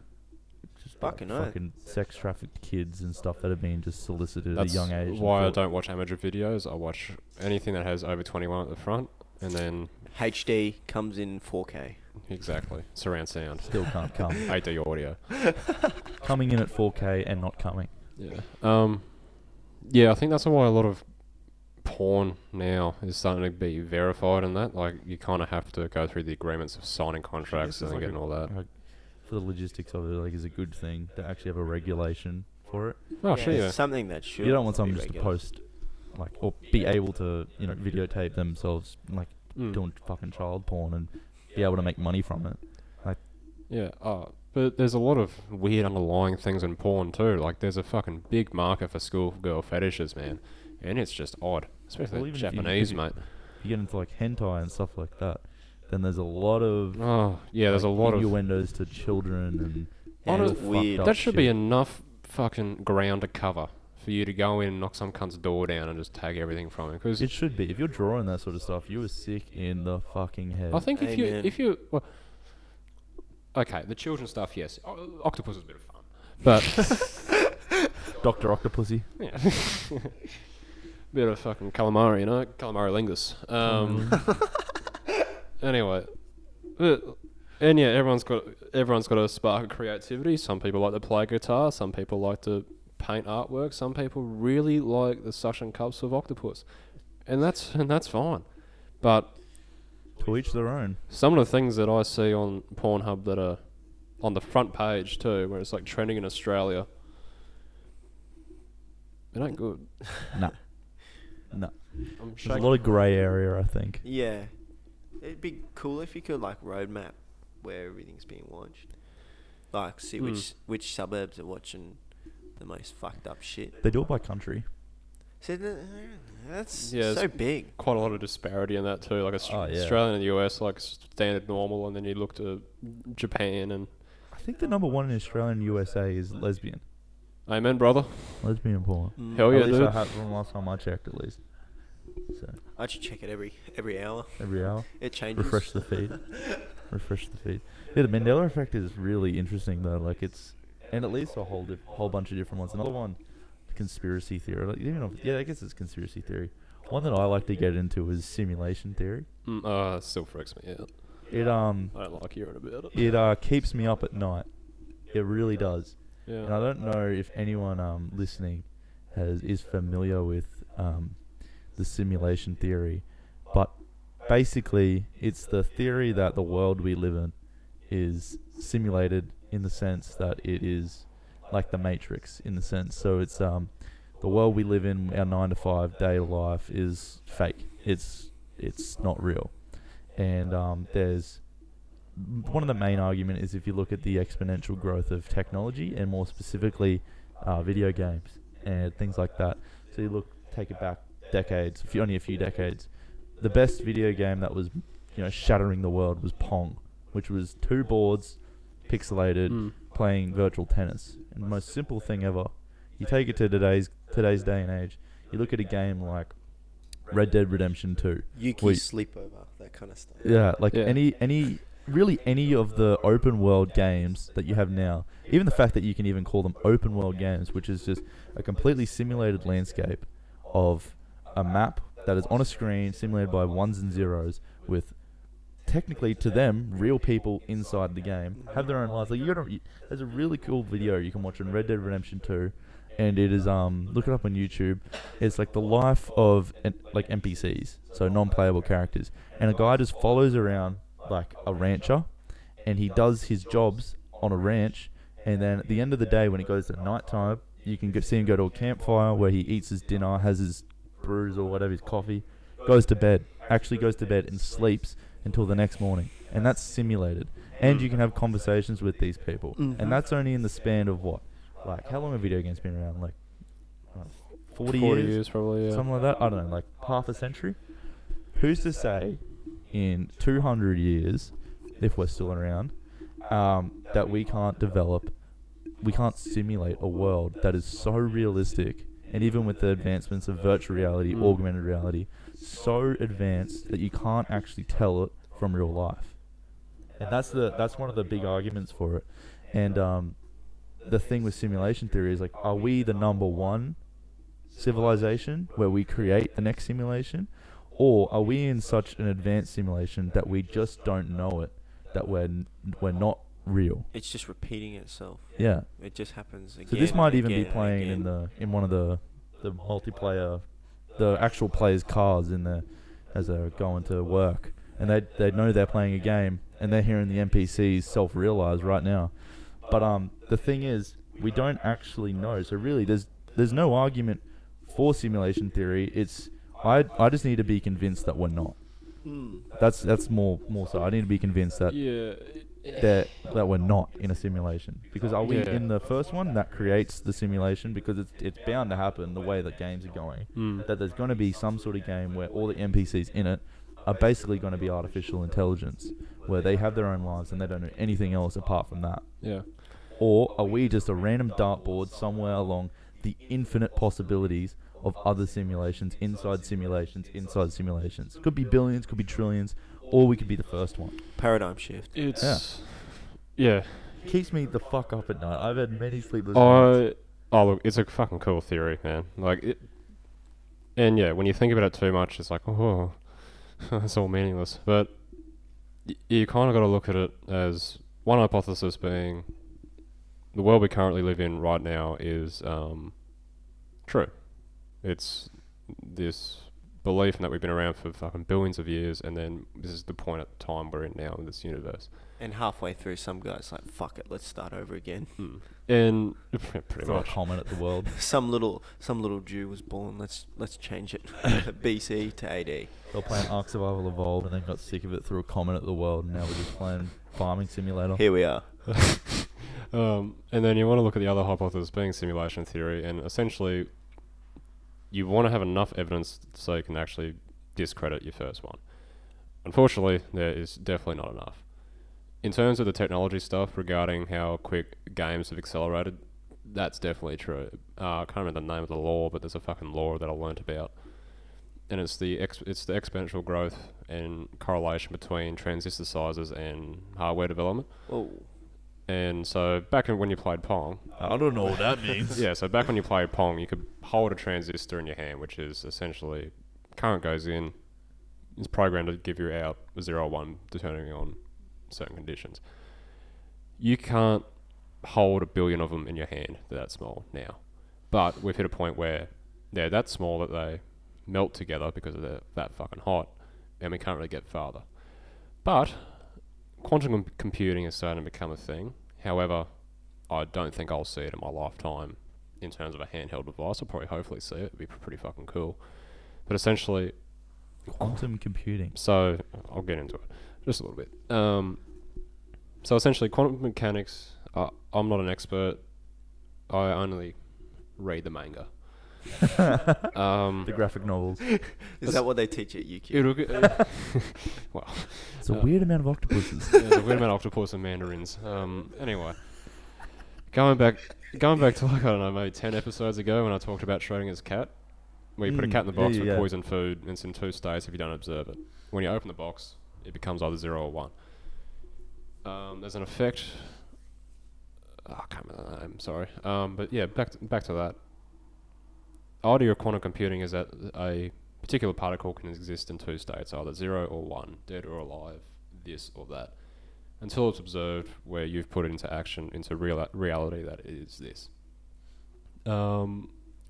Fucking sex trafficked kids and stuff that have been just solicited at a young age. That's why I don't watch amateur videos. I watch anything that has over 21 at the front, and then HD comes in 4K. Exactly. Surround sound. Still can't come. HD audio. Coming in at 4K and not coming. Yeah. Yeah, I think that's why a lot of porn now is starting to be verified in that. Like, you kind of have to go through the agreements of signing contracts and getting all that. For the logistics of it, like, is a good thing to actually have a regulation for it. Oh, sure. Yeah. Something that should. You don't want someone just to post, like, or be able to, you know, videotape themselves, like, doing fucking child porn and be able to make money from it. Like, yeah. But there's a lot of weird underlying things in porn too. Like, there's a fucking big market for schoolgirl fetishes, man, and it's just odd, especially Japanese, mate. You get into like hentai and stuff like that, then there's a lot of there's a lot of innuendos to children and weird. That should be enough fucking ground to cover for you to go in and knock some cunt's door down and just tag everything from it. Cause it should be. If you're drawing that sort of stuff, you are sick in the fucking head. I think if you well, okay, the children stuff, yes. Octopus is a bit of fun, but Dr. Octopussy, yeah. Bit of fucking calamari, you know, calamari lingus. Anyway, and yeah, everyone's got a spark of creativity. Some people like to play guitar. Some people like to paint artwork. Some people really like the suction cups of octopus, and that's fine. But to each their own. Some of the things that I see on Pornhub that are on the front page too, where it's like trending in Australia, it ain't good. No. There's a lot of grey area, I think. Yeah. It'd be cool if you could, like, roadmap where everything's being watched. Like, see which suburbs are watching the most fucked up shit. They do it by country. So that's so big. Quite a lot of disparity in that, too. Like, Australia and the US, like, standard normal, and then you look to Japan and... I think the number one in Australia and USA is lesbian. Amen, brother. Lesbian porn. Hell yeah, dude. At least I had one last time I checked, at least. So. I should check it every hour. Every hour? It changes. Refresh the feed. Yeah, the Mandela effect is really interesting, though. Like, it's... And at least a whole bunch of different ones. Another one, conspiracy theory. Like, I guess it's conspiracy theory. One that I like to get into is simulation theory. It still freaks me out. I don't like hearing about it. It keeps me up at night. It really does. Yeah. And I don't know if anyone listening is familiar with the simulation theory, but basically it's the theory that the world we live in is simulated in the sense that it is like the Matrix in the sense. So it's the world we live in, our 9-to-5 day life is fake. It's not real. And there's... One of the main arguments is if you look at the exponential growth of technology and more specifically video games and things like that. So you take it back decades, only a few decades. The best video game that was shattering the world was Pong, which was two boards pixelated playing virtual tennis. And the most simple thing ever. You take it to today's day and age. You look at a game like Red Dead Redemption 2. Yuki Sleepover, that kind of stuff. Yeah, really any of the open world games that you have now, even the fact that you can even call them open world games, which is just a completely simulated landscape of a map that is on a screen simulated by ones and zeros with technically to them real people inside the game have their own lives. Like there's a really cool video you can watch on Red Dead Redemption 2, and it is look it up on YouTube. It's like the life of like NPCs, so non-playable characters, and a guy just follows around like a rancher, and he does his jobs on a ranch, and then at the end of the day when it goes to night time, you can see him go to a campfire where he eats his dinner, has his brews or whatever, his coffee, goes to bed and sleeps until the next morning. And that's simulated, and you can have conversations with these people, and that's only in the span of what, like, how long have video games been around? Like 40 years probably, yeah. Something like that. I don't know, like half a century. Who's to say in 200 years, if we're still around, that we can't simulate a world that is so realistic, and even with the advancements of virtual reality, augmented reality, so advanced that you can't actually tell it from real life. And that's one of the big arguments for it. And the thing with simulation theory is, like, are we the number one civilization where we create the next simulation? Or are we in such an advanced simulation that we just don't know it, that we're not real? It's just repeating itself. Yeah. It just happens again. So this might even be playing in one of the multiplayer, the actual players' cars in there as they're going to work, and they know they're playing a game, and they're hearing the NPCs self-realize right now. But the thing is, we don't actually know. So really, there's no argument for simulation theory. It's I just need to be convinced that we're not. Mm. That's more so. I need to be convinced that that we're not in a simulation. Because are we in the first one? That creates the simulation, because it's bound to happen the way that games are going. Mm. That there's going to be some sort of game where all the NPCs in it are basically going to be artificial intelligence, where they have their own lives and they don't do anything else apart from that. Yeah. Or are we just a random dartboard somewhere along the infinite possibilities of other simulations, inside simulations? Could be billions, could be trillions, or we could be the first one. Paradigm shift. It's... Yeah. Yeah. Keeps me the fuck up at night. I've had many sleepless nights. Oh, look, it's a fucking cool theory, man. Like, it... And yeah, when you think about it too much, it's like, oh, it's all meaningless. But you kind of got to look at it as one hypothesis being the world we currently live in right now is true. It's this belief that we've been around for fucking billions of years, and then this is the point at the time we're in now in this universe. And halfway through, some guy's like, fuck it, let's start over again. Mm. And pretty much common at the world. some little Jew was born, let's change it BC to AD. They're playing Ark Survival Evolved and then got sick of it, threw a comment at the world, and now we're just playing Farming Simulator. Here we are. And then you want to look at the other hypothesis being simulation theory, and essentially you want to have enough evidence so you can actually discredit your first one. Unfortunately, there is definitely not enough. In terms of the technology stuff regarding how quick games have accelerated, that's definitely true. I can't remember the name of the law, but there's a fucking law that I learnt about. And it's the exponential growth and correlation between transistor sizes and hardware development. Oh. And so back when you played Pong... I don't know what that means. Yeah, so back when you played Pong, you could hold a transistor in your hand, which is essentially current goes in, it's programmed to give you out 0 or 1, depending on certain conditions. You can't hold 1 billion of them in your hand, they're that small now. But we've hit a point where they're that small that they melt together because they're that fucking hot, and we can't really get farther. But quantum computing is starting to become a thing. However, I don't think I'll see it in my lifetime in terms of a handheld device. I'll probably hopefully see it. It'd be pretty fucking cool. But essentially... Quantum computing. So, I'll get into it. Just a little bit. So essentially, quantum mechanics... I'm not an expert. I only read the manga. The graphic novels. Is that what they teach at UQ? Well, it's a weird amount of octopuses. Yeah, it's a weird amount of octopus and mandarins. Anyway, going back to, like, I don't know, maybe 10 episodes ago when I talked about Schrodinger's cat, where you put a cat in the box with poison food, and it's in 2 states if you don't observe it. When you open the box, it becomes either 0 or 1. There's an effect. I can't remember the name. Sorry. But yeah, back to that. The idea of quantum computing is that a particular particle can exist in 2 states, either 0 or 1, dead or alive, this or that, until it's observed where you've put it into action, into reality that it is this.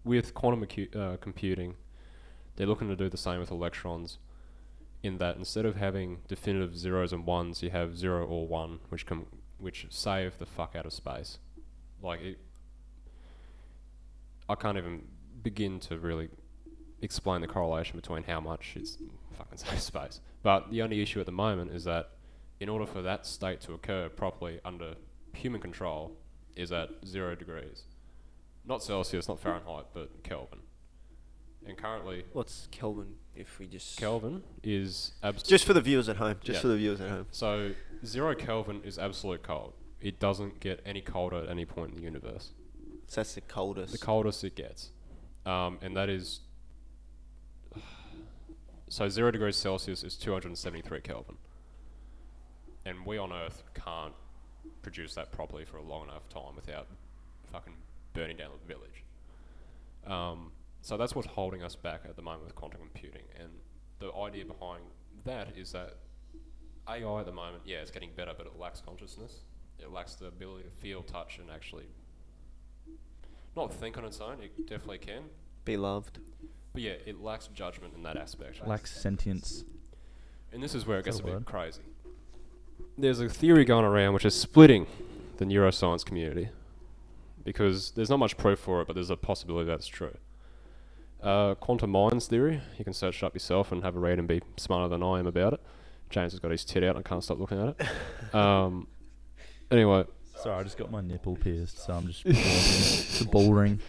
With quantum computing, they're looking to do the same with electrons, in that instead of having definitive 0s and 1s, you have 0 or 1, which save the fuck out of space. Like, I can't even begin to really explain the correlation between how much is fucking safe space. But the only issue at the moment is that in order for that state to occur properly under human control is at 0 degrees. Not Celsius, not Fahrenheit, but Kelvin. And currently... What's Kelvin if we just... Kelvin is... Just for the viewers at home. Just for the viewers at home. So 0 Kelvin is absolute cold. It doesn't get any colder at any point in the universe. So that's the coldest. The coldest it gets. And that is... So 0 degrees Celsius is 273 Kelvin. And we on Earth can't produce that properly for a long enough time without fucking burning down the village. So that's what's holding us back at the moment with quantum computing. And the idea behind that is that AI at the moment, yeah, it's getting better, but it lacks consciousness. It lacks the ability to feel, touch, and actually... Not think on its own, it definitely can. Be loved. But yeah, it lacks judgment in that aspect. Lacks sentience. And this is where it gets a bit crazy. There's a theory going around which is splitting the neuroscience community because there's not much proof for it, but there's a possibility that's true. Quantum minds theory, you can search it up yourself and have a read and be smarter than I am about it. James has got his tit out and I can't stop looking at it. Anyway. Sorry, I just got my nipple pierced, so I'm just it's a ball ring.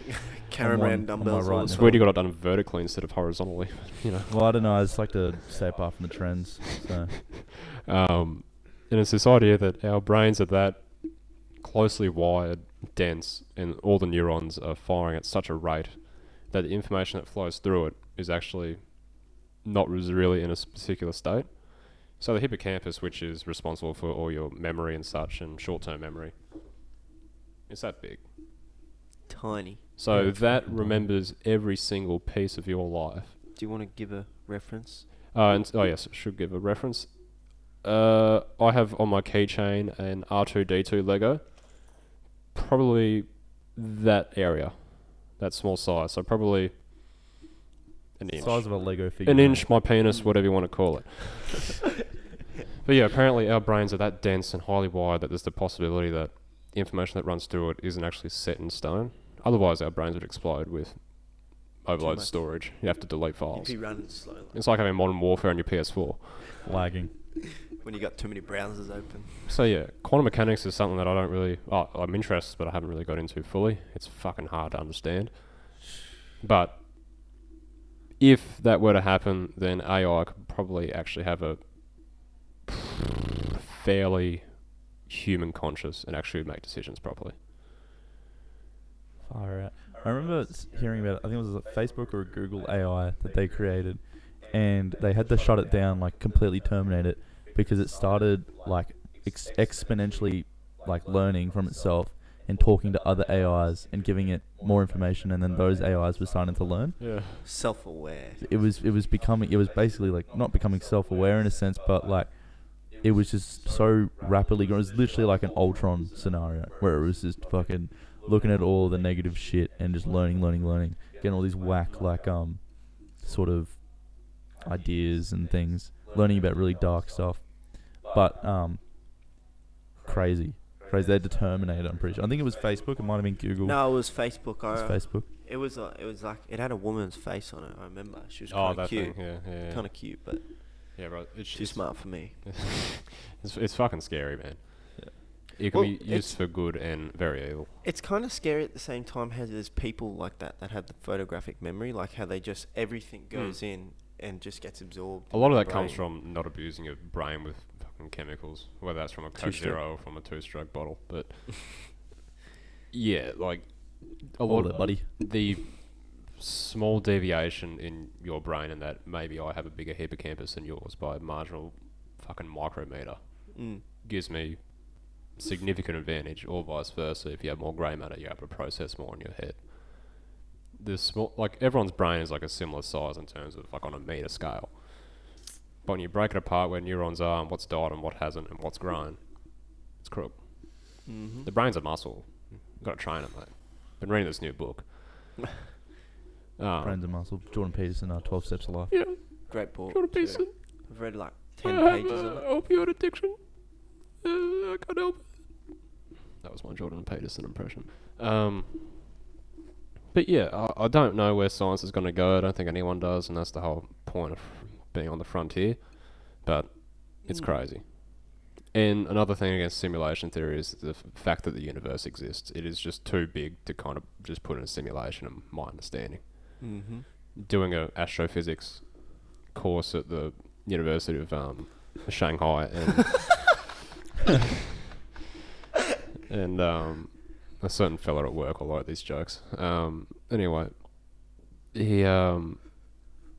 Caraman dumbbells. Right, it's weird you got it done vertically instead of horizontally. You know. Well, I don't know. I just like to stay apart from the trends. So. And it's this idea that our brains are that closely wired, dense, and all the neurons are firing at such a rate that the information that flows through it is actually not really in a particular state. So the hippocampus, which is responsible for all your memory and such and short-term memory, it's that big. Tiny. So that remembers every single piece of your life. Do you want to give a reference? Oh yes, I should give a reference. I have on my keychain an R2-D2 Lego. Probably that area, that small size. So probably an inch. Size of a Lego figure. An inch, my penis, whatever you want to call it. But yeah, apparently our brains are that dense and highly wired that there's the possibility that the information that runs through it isn't actually set in stone. Otherwise, our brains would explode with overload storage. You have to delete files. You'd be running slowly. It's like having Modern Warfare on your PS4. Lagging. When you got too many browsers open. So yeah, quantum mechanics is something that I don't really... I'm interested, but I haven't really got into fully. It's fucking hard to understand. But if that were to happen, then AI could probably actually have a fairly human conscious and actually make decisions properly. Far out. I remember hearing about it, I think it was like Facebook or Google AI that they created, and they had to shut it down, like completely terminate it, because it started like exponentially like learning from itself and talking to other AIs and giving it more information, and then those AIs were starting to learn. Yeah. Self-aware. It was basically like not becoming self-aware in a sense, but like it was just so rapidly growing. It was literally like an Ultron scenario where it was just fucking looking at all the negative shit and just learning, getting all these whack like sort of ideas and things, learning about really dark stuff, but crazy. They had to terminate it, I'm pretty sure. I think it was Facebook. It might have been Google. No, it was Facebook. It was like it had a woman's face on it. I remember she was kind of cute. Yeah. Kind of cute, but yeah, right. It's too smart for me. it's fucking scary, man. Yeah. It can be used for good and very evil. It's kind of scary at the same time how there's people like that have the photographic memory, like how they just everything goes in and just gets absorbed. A lot of that comes from not abusing your brain with chemicals, whether that's from a Coke Zero or from a 2-stroke bottle, but yeah, like a lot of the small deviation in your brain, and that maybe I have a bigger hippocampus than yours by a marginal fucking micrometer, gives me significant advantage, or vice versa. If you have more grey matter, you're able to process more in your head. Like everyone's brain is like a similar size in terms of like on a meter scale. But when you break it apart where neurons are and what's died and what hasn't and what's grown, it's crook. Mm-hmm. The brain's a muscle. You've got to train it, mate. Been reading this new book. Brain's a muscle. Jordan Peterson, 12 Steps to Life. Yeah. Great book. Jordan Peterson. Yeah. I've read like 10 pages of it. Opioid addiction. I can't help it. That was my Jordan Peterson impression. But yeah, I don't know where science is going to go. I don't think anyone does, and that's the whole point of being on the frontier, but it's crazy. And another thing against simulation theory is the fact that the universe exists. It is just too big to kind of just put in a simulation, in my understanding. Mm-hmm. Doing an astrophysics course at the University of Shanghai and and a certain fella at work, I like these jokes. Anyway, he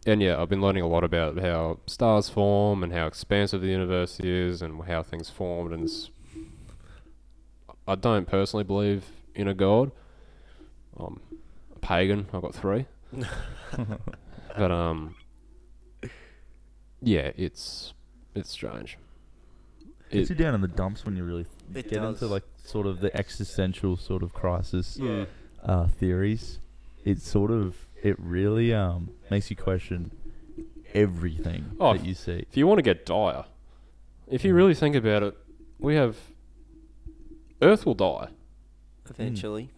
and yeah, I've been learning a lot about how stars form and how expansive the universe is and how things formed. And I don't personally believe in a god. I'm a pagan. I've got 3. But yeah, it's strange. It's you down in the dumps when you really get into like sort of the existential sort of crisis theories. It's sort of really makes you question everything that you see. If you want to get dire, if you really think about it, Earth will die eventually.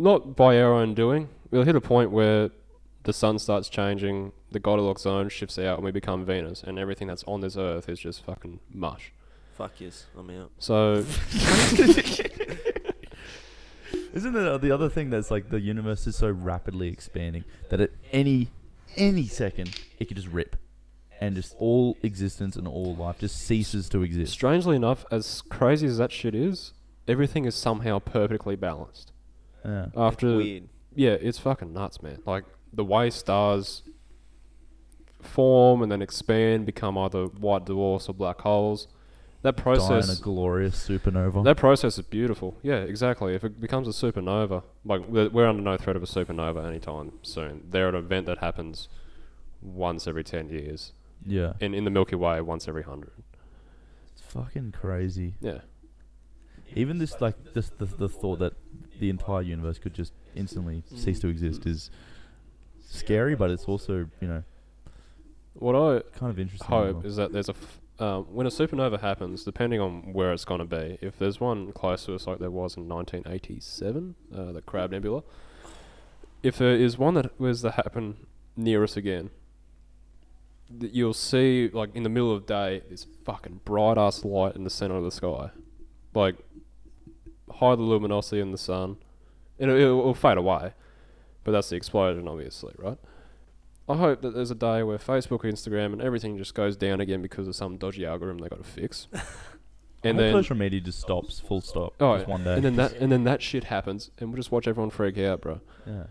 not by our own doing. We'll hit a point where the sun starts changing, the Goldilocks zone shifts out, and we become Venus, and everything that's on this earth is just fucking mush. Fuck yes, I'm out. So... Isn't it the other thing that's like the universe is so rapidly expanding that at any second it could just rip and just all existence and all life just ceases to exist? Strangely enough, as crazy as that shit is, everything is somehow perfectly balanced. Yeah. After, it's weird. Yeah, it's fucking nuts, man. Like the way stars form and then expand, become either white dwarfs or black holes. That process, die in a glorious supernova. That process is beautiful. Yeah, exactly. If it becomes a supernova, like we're under no threat of a supernova anytime soon. They're an event that happens once every 10 years. Yeah. And in the Milky Way, once every 100. It's fucking crazy. Yeah. Even this, like, just the thought that the entire universe could just instantly cease to exist is scary, but it's also, you know, what I kind of interesting. Hope is that there's a. When a supernova happens, depending on where it's going to be, if there's one close to us like there was in 1987, the Crab Nebula, if there is one that was to happen near us again, you'll see, like, in the middle of day, this fucking bright-ass light in the center of the sky. Like, high the luminosity in the sun, and it will fade away. But that's the explosion, obviously, right? I hope that there's a day where Facebook, Instagram, and everything just goes down again because of some dodgy algorithm they got to fix. And then social media just stops, full stop. Oh, just one day. And then that shit happens, and we'll just watch everyone freak out, bro. Yeah.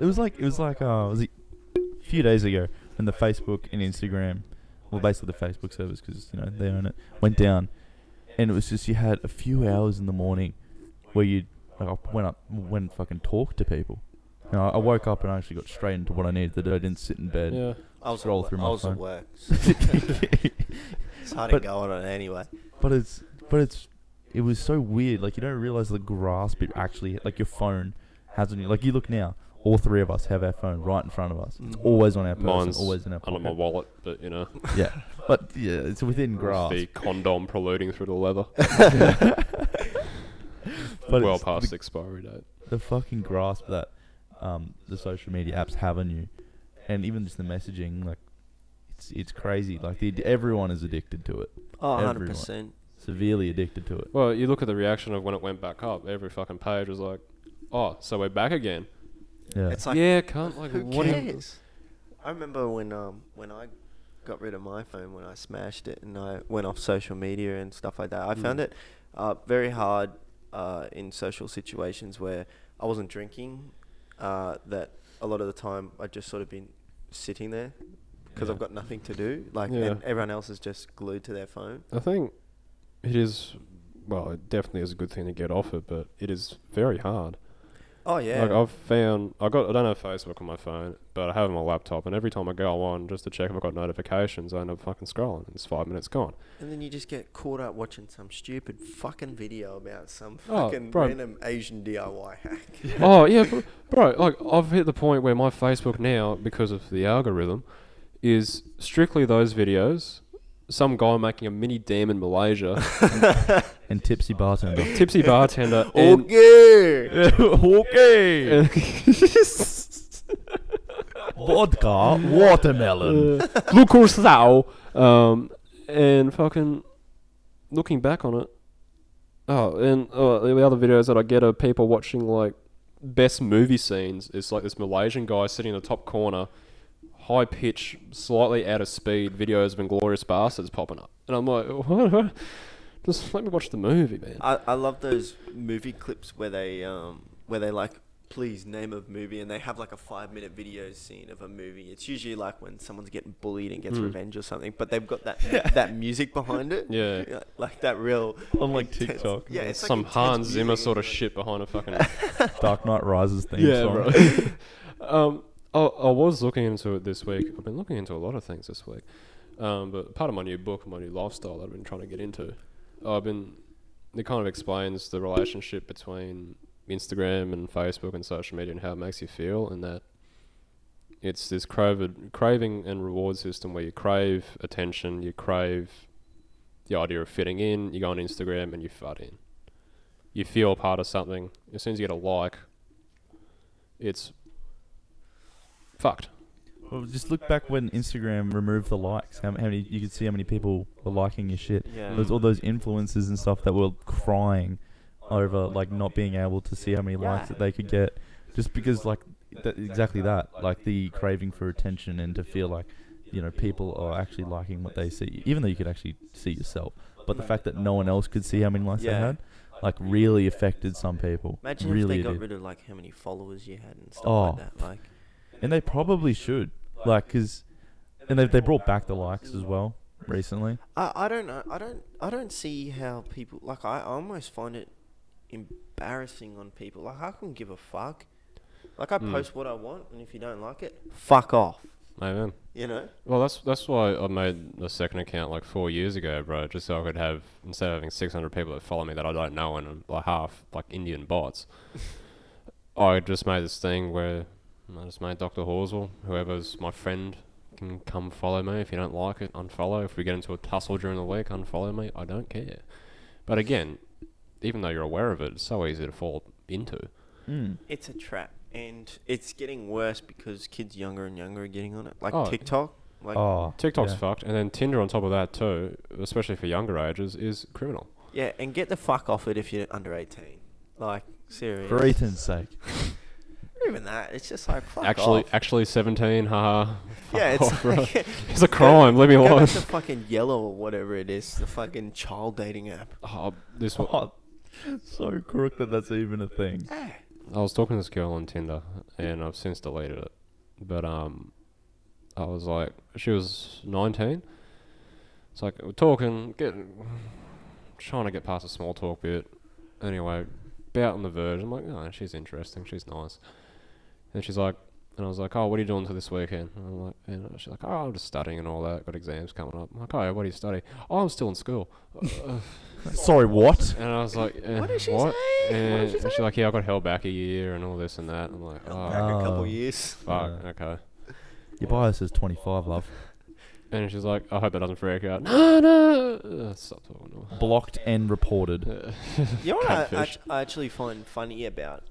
It was a few days ago when the Facebook and Instagram, well, basically the Facebook service, because you know they own it, went down, and it was just you had a few hours in the morning where you went fucking talked to people. You know, I woke up and I actually got straight into what I needed to do. I didn't sit in bed. Yeah. I was at work. It's hard to go on it anyway. But it was so weird. Like, you don't realize the grasp it actually, like, your phone has on you. Like, you look now, all three of us have our phone right in front of us. It's always on our person. Mine's always in our pocket. Under my wallet, but you know. Yeah. But yeah, it's within grasp. The condom preluding through the leather. But well past the expiry date. The fucking grasp that the social media apps have on you, and even just the messaging, like it's crazy. Like everyone is addicted to it. Oh, 100%. Severely addicted to it. Well, you look at the reaction of when it went back up. Every fucking page was like, "Oh, so we're back again." Yeah. It's like, yeah, can't like. Who what cares? I remember when I got rid of my phone, when I smashed it, and I went off social media and stuff like that. I found it very hard in social situations where I wasn't drinking. That a lot of the time I've just sort of been sitting there because I've got nothing to do, like, and everyone else is just glued to their phone. I think it is, well, it definitely is a good thing to get off it, but it is very hard. Oh yeah, like I've found I don't have Facebook on my phone, but I have it on my laptop, and every time I go on just to check if I got notifications, I end up fucking scrolling. It's 5 minutes gone, and then you just get caught up watching some stupid fucking video about some fucking random Asian DIY hack. Oh yeah, bro. Like I've hit the point where my Facebook now, because of the algorithm, is strictly those videos. Some guy making a mini dam in Malaysia. And tipsy bartender. Tipsy bartender. Okay. Okay. Vodka, watermelon, curacao. And fucking looking back on it. Oh, and the other videos that I get are people watching, like, best movie scenes. It's like this Malaysian guy sitting in the top corner, high pitch, slightly out of speed videos of Inglourious Bastards popping up, and I'm like, what? Just let me watch the movie, man. I love those movie clips where they like, please name a movie, and they have like a 5-minute video scene of a movie. It's usually like when someone's getting bullied and gets revenge or something, but they've got that music behind it. Yeah, like that real on like intense, TikTok. Yeah, it's some like Hans Zimmer sort of shit behind a fucking Dark Knight Rises theme song. Yeah, bro. I was looking into it this week. I've been looking into a lot of things this week, but part of my new book, my new lifestyle that I've been trying to get into, it kind of explains the relationship between Instagram and Facebook and social media and how it makes you feel, and that it's this craving and reward system where you crave attention, you crave the idea of fitting in, you go on Instagram and you fart in. you feel a part of something. As soon as you get a like, it's fucked. Well, just look back when Instagram removed the likes. How many, you could see how many people were liking your shit. Yeah. There's all those influencers and stuff that were crying over like not being able to see how many likes that they could get, just because like exactly that, like the craving for attention and to feel like, you know, people are actually liking what they see, even though you could actually see yourself. But the fact that no one else could see how many likes they had, like, really affected some people. Imagine really if they got rid of like how many followers you had and stuff like that. Like, and they probably should, like, cause, and they brought back the likes as well recently. I don't know. I don't see how people like. I almost find it embarrassing on people. Like, I couldn't give a fuck. Like, I post what I want, and if you don't like it, fuck off. Amen. You know. Well, that's why I made a second account like 4 years ago, bro. Just so I could have, instead of having 600 people that follow me that I don't know and like half like Indian bots, I just made this thing where I just made Dr. Horsell, whoever's my friend, can come follow me. If you don't like it, unfollow. If we get into a tussle during the week, unfollow me. I don't care. But again, even though you're aware of it, it's so easy to fall into. It's a trap. And it's getting worse because kids younger and younger are getting on it. Like TikTok. Like TikTok's fucked. And then Tinder on top of that too, especially for younger ages, is criminal. Yeah, and get the fuck off it if you're under 18. Like, seriously. For Ethan's sake. Even that, it's just like, fuck off. Actually 17, haha. Yeah, it's off, like, it's a crime, leave me alone. It's a fucking Yellow or whatever it is, the fucking child dating app. Oh, this one. Oh, so crook that's even a thing. Yeah. I was talking to this girl on Tinder, and I've since deleted it. But I was like, she was 19. It's like, we're talking, trying to get past the small talk bit. Anyway, about on the verge, I'm like, oh, she's interesting, she's nice. And she's like, and I was like, oh, what are you doing for this weekend? And I'm like, and she's like, oh, I'm just studying and all that. Got exams coming up. I'm like, oh, what do you study? Oh, I'm still in school. Sorry, what? And I was like, what did she say? And she's like, yeah, I got held back a year and all this and that. And I'm like, back a couple years. Fuck, okay. Your bio says 25, love. And she's like, I hope that doesn't freak out. No. Stop talking. Blocked and reported. You know what I actually find funny about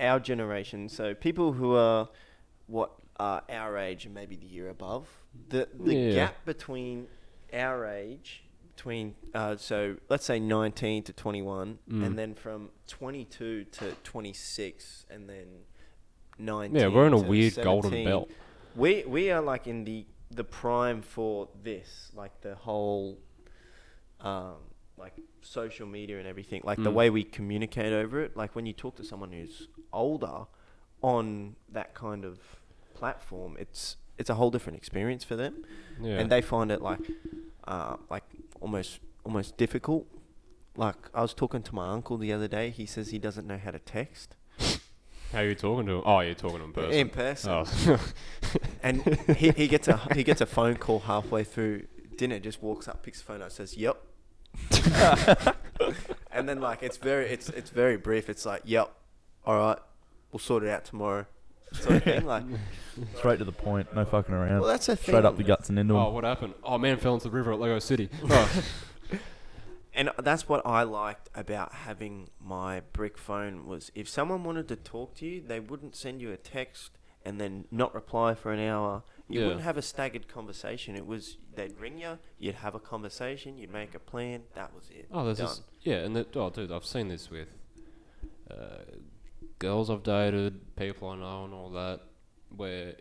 our generation, so people who are our age and maybe the year above, the gap between our age, between so let's say 19 to 21, and then from 22 to 26, and then 19. Yeah, we're in a weird 17. Golden belt. We are like in the prime for this, like the whole like social media and everything, like the way we communicate over it. Like when you talk to someone who's older on that kind of platform, it's a whole different experience for them, and they find it like almost difficult. Like I was talking to my uncle the other day. He says he doesn't know how to text. How are you talking to him? Oh, you're talking to him in person. Oh. And he gets a phone call halfway through dinner. Just walks up, picks the phone up, says, "Yep." And then like it's very brief. It's like, yep, all right, we'll sort it out tomorrow, sort of thing. Like, straight to the point, no fucking around. Well, that's a thing. Straight up the guts and into them. Oh, what happened? Oh, man fell into the river at Lego City. Oh. And that's what I liked about having my brick phone, was if someone wanted to talk to you, they wouldn't send you a text and then not reply for an hour. You wouldn't have a staggered conversation. It was, they'd ring you, you'd have a conversation, you'd make a plan, that was it. Oh, there's this, and dude, I've seen this with girls I've dated, people I know and all that, where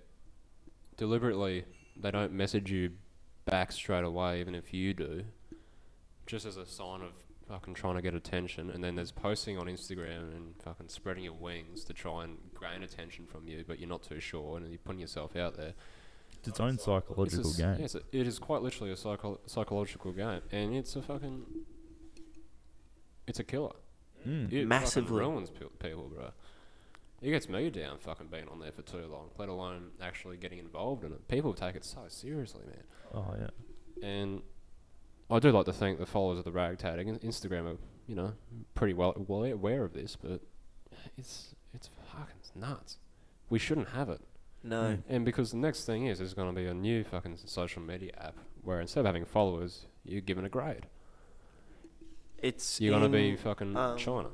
deliberately they don't message you back straight away, even if you do, just as a sign of fucking trying to get attention. And then there's posting on Instagram and fucking spreading your wings to try and gain attention from you, but you're not too sure and you're putting yourself out there. It's its own psychological game. Yes, it is quite literally a psychological game, and it's a fucking, it's a killer. It massively ruins people, bro. It gets me down fucking being on there for too long, let alone actually getting involved in it. People take it so seriously, man. Oh yeah. And I do like to think the followers of the ragtag and Instagram are, you know, pretty well aware of this, but it's fucking nuts. We shouldn't have it. No. And because the next thing is there's going to be a new fucking social media app where instead of having followers, you're given a grade. It's you're going to be fucking China.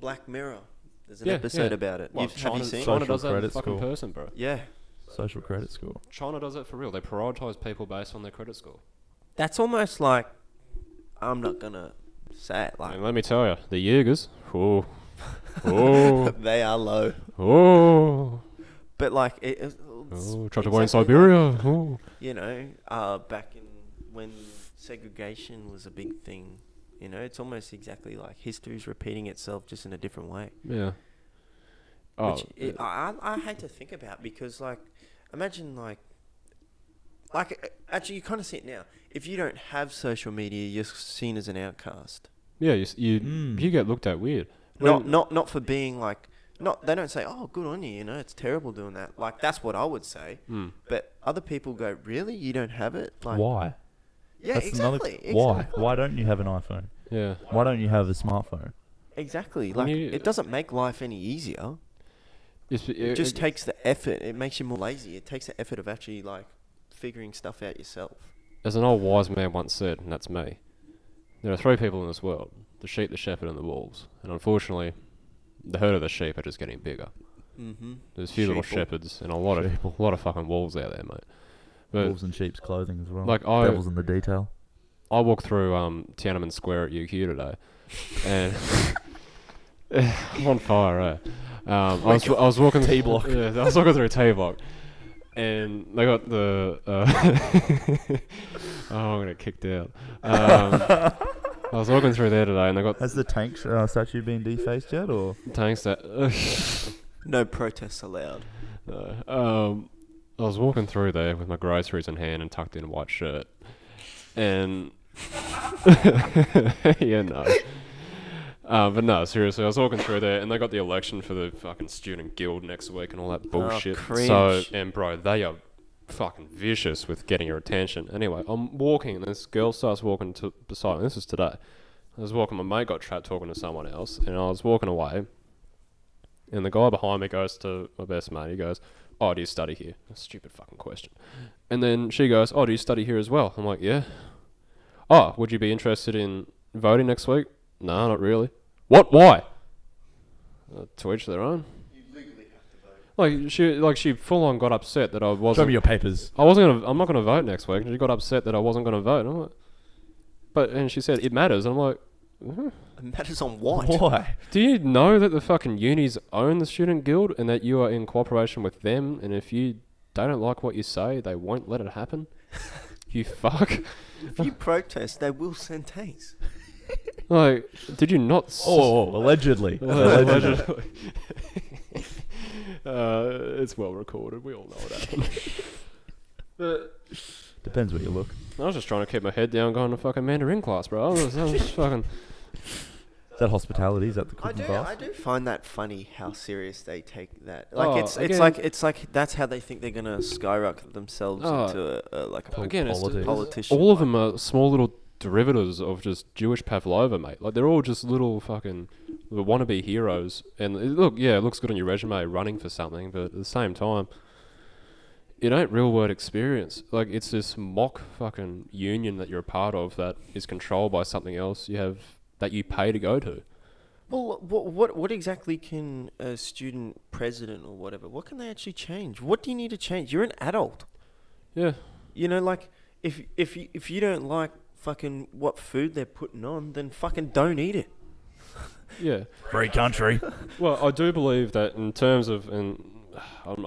Black Mirror. There's an episode about it. Well, China does that as a fucking person, bro. Yeah. Social credit score. China does it for real. They prioritise people based on their credit score. That's almost like... I'm not going to say it like... And let me tell you, the Uyghurs... Oh. Oh. They are low. Oh. But like... Tried to war in Siberia. Like, oh. You know, back in when segregation was a big thing. You know, it's almost exactly like history's repeating itself just in a different way. Yeah. Oh, which I hate to think about because, like, imagine, like actually, you kind of see it now. If you don't have social media, you're seen as an outcast. Yeah, you get looked at weird. Not for being like, not they don't say, oh, good on you. You know, it's terrible doing that. Like that's what I would say. Mm. But other people go, really, you don't have it? Like, why? Yeah, that's exactly. Why? Why don't you have an iPhone? Yeah. Why don't you have a smartphone? Exactly. Like it doesn't make life any easier. It just takes the effort. It makes you more lazy. It takes the effort of actually like figuring stuff out yourself. As an old wise man once said, and that's me, there are three people in this world: the sheep, the shepherd, and the wolves. And unfortunately, the herd of the sheep are just getting bigger. Mm-hmm. There's a few little shepherds and a lot of fucking wolves out there, mate. But wolves in sheep's clothing as well. Like devils in the detail. I walked through Tiananmen Square at UQ today, and I'm on fire, eh? I was walking T Block. Yeah, I was walking through T Block, and they got the. Oh, I'm gonna get kicked out. I was walking through there today, and they got. Has the tank statue been defaced yet, or tank statue? No protests allowed. No. I was walking through there with my groceries in hand and tucked in a white shirt, and yeah, no. But no, seriously, I was walking through there, and they got the election for the fucking student guild next week and all that bullshit. Oh, so, and bro, they are fucking vicious with getting your attention. Anyway, I'm walking, and this girl starts walking beside me. This is today. I was walking, my mate got trapped talking to someone else, and I was walking away, and the guy behind me goes to my best mate. He goes, "Oh, do you study here?" A stupid fucking question. And then she goes, "Oh, do you study here as well?" I'm like, "Yeah." "Oh, would you be interested in voting next week?" "No, not really." "What? Why?" To each their own. You legally have to vote. She full on got upset that I wasn't. Show me your papers. I'm not gonna vote next week. And she got upset that I wasn't gonna vote. And I'm like, and she said it matters. And I'm like, huh? It matters on what? Why? Do you know that the fucking unis own the student guild and that you are in cooperation with them? And if you don't like what you say, they won't let it happen. You fuck. If you protest, they will send tanks. Like, did you not... allegedly. Allegedly. It's well recorded. We all know what happened. But depends where you look. I was just trying to keep my head down going to fucking Mandarin class, bro. I was fucking... Is that hospitality? Is that the cooking class? I do find that funny how serious they take that. Like, it's like that's how they think they're going to skyrocket themselves into a politician. All of them are small little... derivatives of just Jewish Pavlova, mate. Like, they're all just little fucking wannabe heroes. And it looks good on your resume running for something, but at the same time, it ain't real world experience. Like, it's this mock fucking union that you're a part of that is controlled by something else that you pay to go to. Well, what exactly can a student president or whatever, what can they actually change? What do you need to change? You're an adult. Yeah. You know, like, if you don't like fucking what food they're putting on, then fucking don't eat it. Yeah. Free country. Well, I do believe that in terms of, and I'm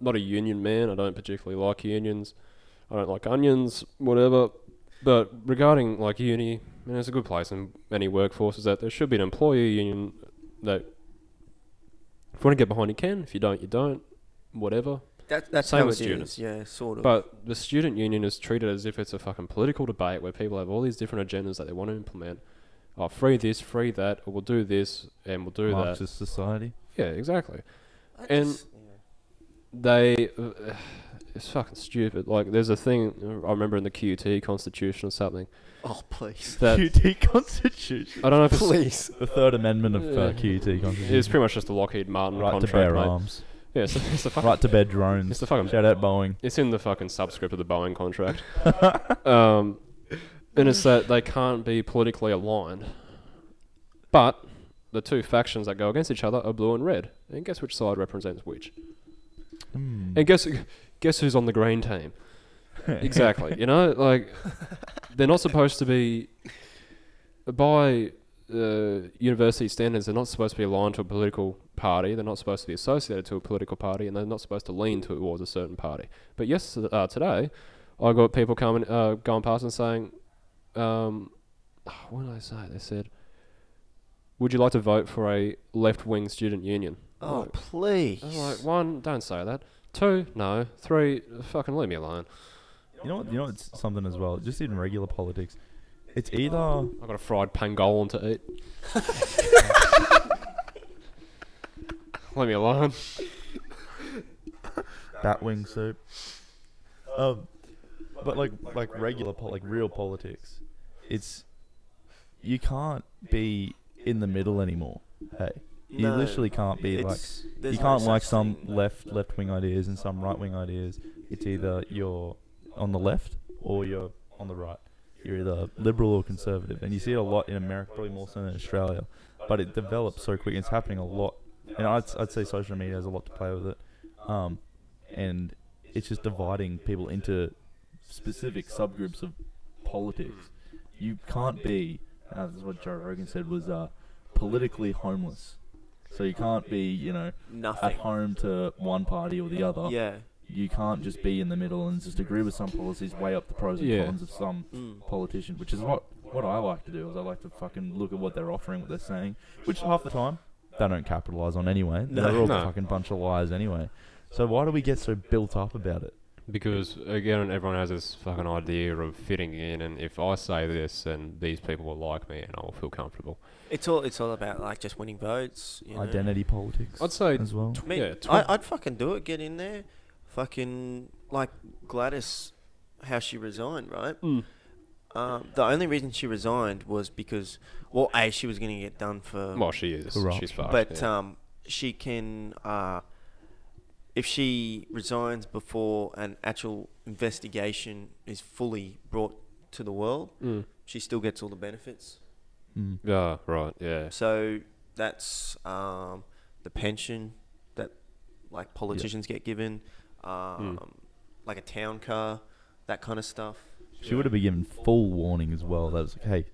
not a union man. I don't particularly like unions. I don't like onions, whatever. But regarding like uni, I mean, it's a good place in any workforce is that there should be an employee union that if you want to get behind, you can. If you don't, you don't. Whatever. That's same how with it students. Is, yeah, sort of. But the student union is treated as if it's a fucking political debate where people have all these different agendas that they want to implement. Oh, free this, free that, or we'll do this, and we'll do that. Marxist society. Yeah, exactly. It's fucking stupid. Like, there's a thing, I remember in the QUT Constitution or something. Oh, please. QUT Constitution? I don't know if please. It's... The Third Amendment of QUT Constitution. It's pretty much just the Lockheed Martin right contract, to bear arms. Yeah, it's the fucking... Right to bed drones. It's the fucking... Shout out Boeing. It's in the fucking subscript of the Boeing contract. And it's that they can't be politically aligned. But the two factions that go against each other are blue and red. And guess which side represents which? Mm. And guess who's on the green team? Exactly. You know, like, they're not supposed to be, by university standards, they're not supposed to be aligned to a political party, they're not supposed to be associated to a political party, and they're not supposed to lean towards a certain party. But today, I got people going past and saying, what did I say? They said, would you like to vote for a left-wing student union? Oh, like, please. I'm like, one, don't say that. Two, no. Three, fucking leave me alone. You know it's something as well, just in regular politics. It's either... I've got a fried pangolin to eat. Leave me alone. Bat wing soup. But like regular, like real politics, it's... You can't be in the middle anymore, hey. You literally can't be like... You can't like some left-wing ideas and some right-wing ideas. It's either you're on the left or you're on the right. You're either liberal or conservative. And you see it a lot in America, probably more so than Australia. But it develops so quick. It's happening a lot. And I'd say social media has a lot to play with it. And it's just dividing people into specific subgroups of politics. You can't be... That's what Joe Rogan said was... politically homeless, so you can't be, you know, nothing at home to one party or the other. Yeah, you can't just be in the middle and just agree with some policies, weigh up the pros and cons of some politician, which is what I like to do. Is I like to fucking look at what they're offering, what they're saying, which half the time they don't capitalize on anyway. They're all a fucking bunch of liars anyway. So why do we get so built up about it? Because, again, everyone has this fucking idea of fitting in, and if I say this, then these people will like me and I'll feel comfortable. It's all about, like, just winning votes. You know? Identity politics. I'd say as well. I'd fucking do it. Get in there. Fucking, like, Gladys, how she resigned, right? Mm. The only reason she resigned was because, well, A, she was going to get done for... Well, she is. Corrupt. She's fucked. But she can... if she resigns before an actual investigation is fully brought to the world, she still gets all the benefits. Mm. Yeah, right, yeah. So that's the pension that, like, politicians get given, like a town car, that kind of stuff. She would have been given full warning as well. That was like, hey,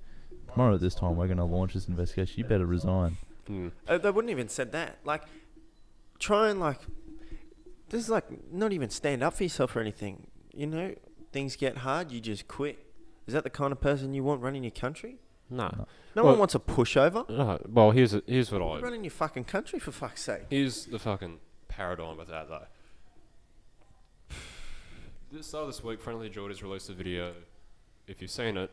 tomorrow at this time we're going to launch this investigation. You better resign. Mm. They wouldn't even said that. Like, try and, like... This is like not even stand up for yourself or anything. You know, things get hard, you just quit. Is that the kind of person you want running your country? No. No one wants a pushover. No. Well, here's what I... You're running your fucking country, for fuck's sake. Here's the fucking paradigm of that, though. This week, Friendly Geordies released a video. If you've seen it,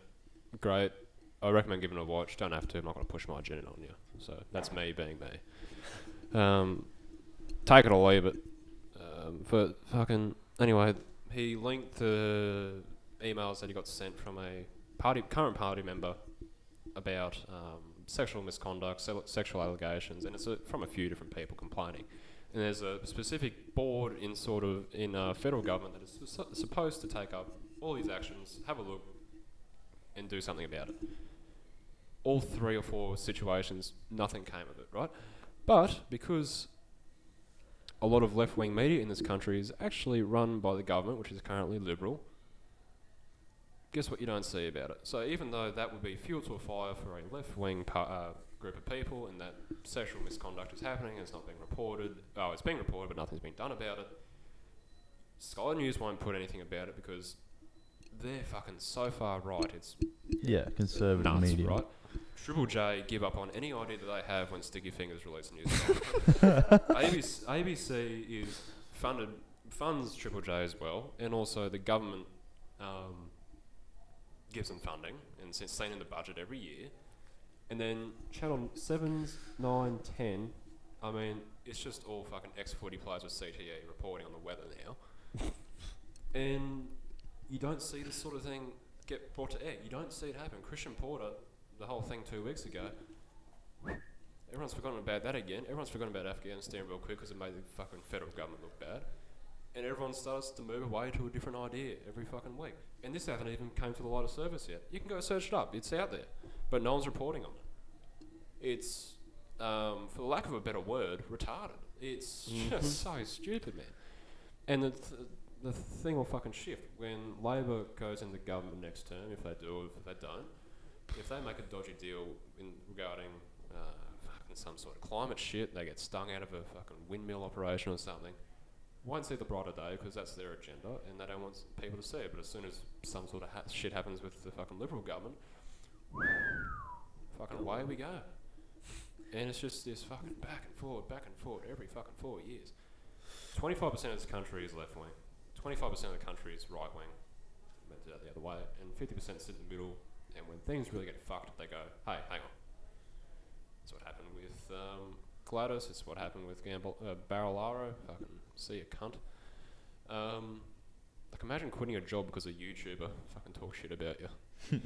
great. I recommend giving it a watch. Don't have to. I'm not going to push my agenda on you. So that's me being me. Take it or leave it. But fucking... Anyway, he linked the emails that he got sent from a current party member about sexual misconduct, sexual allegations, and it's from a few different people complaining. And there's a specific board in federal government that is supposed to take up all these actions, have a look, and do something about it. All three or four situations, nothing came of it, right? But because... A lot of left-wing media in this country is actually run by the government, which is currently liberal. Guess what you don't see about it? So even though that would be fuel to a fire for a left-wing group of people, and that sexual misconduct is happening, and it's not being reported. Oh, it's being reported, but nothing's been done about it. Sky News won't put anything about it because they're fucking so far right. It's conservative nuts, media, right? Triple J give up on any idea that they have when Sticky Fingers release a news article. ABC is funds Triple J as well, and also the government gives them funding, and it's seen in the budget every year. And then Channel 7's, 9, 10, I mean, it's just all fucking ex-footy players with CTE reporting on the weather now. And you don't see this sort of thing get brought to air. You don't see it happen. Christian Porter... The whole thing 2 weeks ago. Everyone's forgotten about that again. Everyone's forgotten about Afghanistan real quick because it made the fucking federal government look bad. And everyone starts to move away to a different idea every fucking week. And this hasn't even came to the light of service yet. You can go search it up. It's out there. But no one's reporting on it. it's, for lack of a better word, retarded. It's just so stupid, man. And the thing will fucking shift when Labor goes into government next term, if they do, if they don't. If they make a dodgy deal in regarding fucking some sort of climate shit, they get stung out of a fucking windmill operation or something, won't see the brighter day because that's their agenda and they don't want people to see it. But as soon as some sort of shit happens with the fucking Liberal government, fucking away we go. And it's just this fucking back and forth every fucking 4 years. 25% of this country is left wing, 25% of the country is right wing, meant it out the other way, and 50% sit in the middle. And when things really get fucked, they go, hey, hang on. That's what happened with Gladys. It's what happened with Barilaro. Fucking see a cunt. Like, imagine quitting a job because a YouTuber fucking talk shit about you.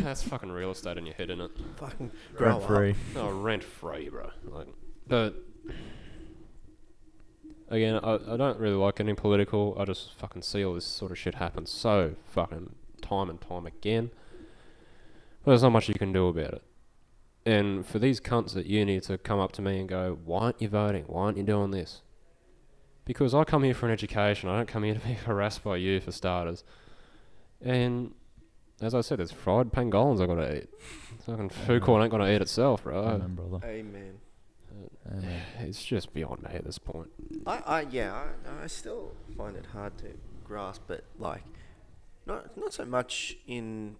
That's fucking real estate in your head, innit? Fucking rent free. No, rent free, bro. Like, but again, I don't really like any political. I just fucking see all this sort of shit happen so fucking time and time again. But there's not much you can do about it. And for these cunts at uni to come up to me and go, why aren't you voting? Why aren't you doing this? Because I come here for an education. I don't come here to be harassed by you, for starters. And as I said, there's fried pangolins I've got to eat. Fucking food corn ain't going to eat itself, bro. Amen, brother. Amen. Amen. It's just beyond me at this point. I still find it hard to grasp, but like, not so much in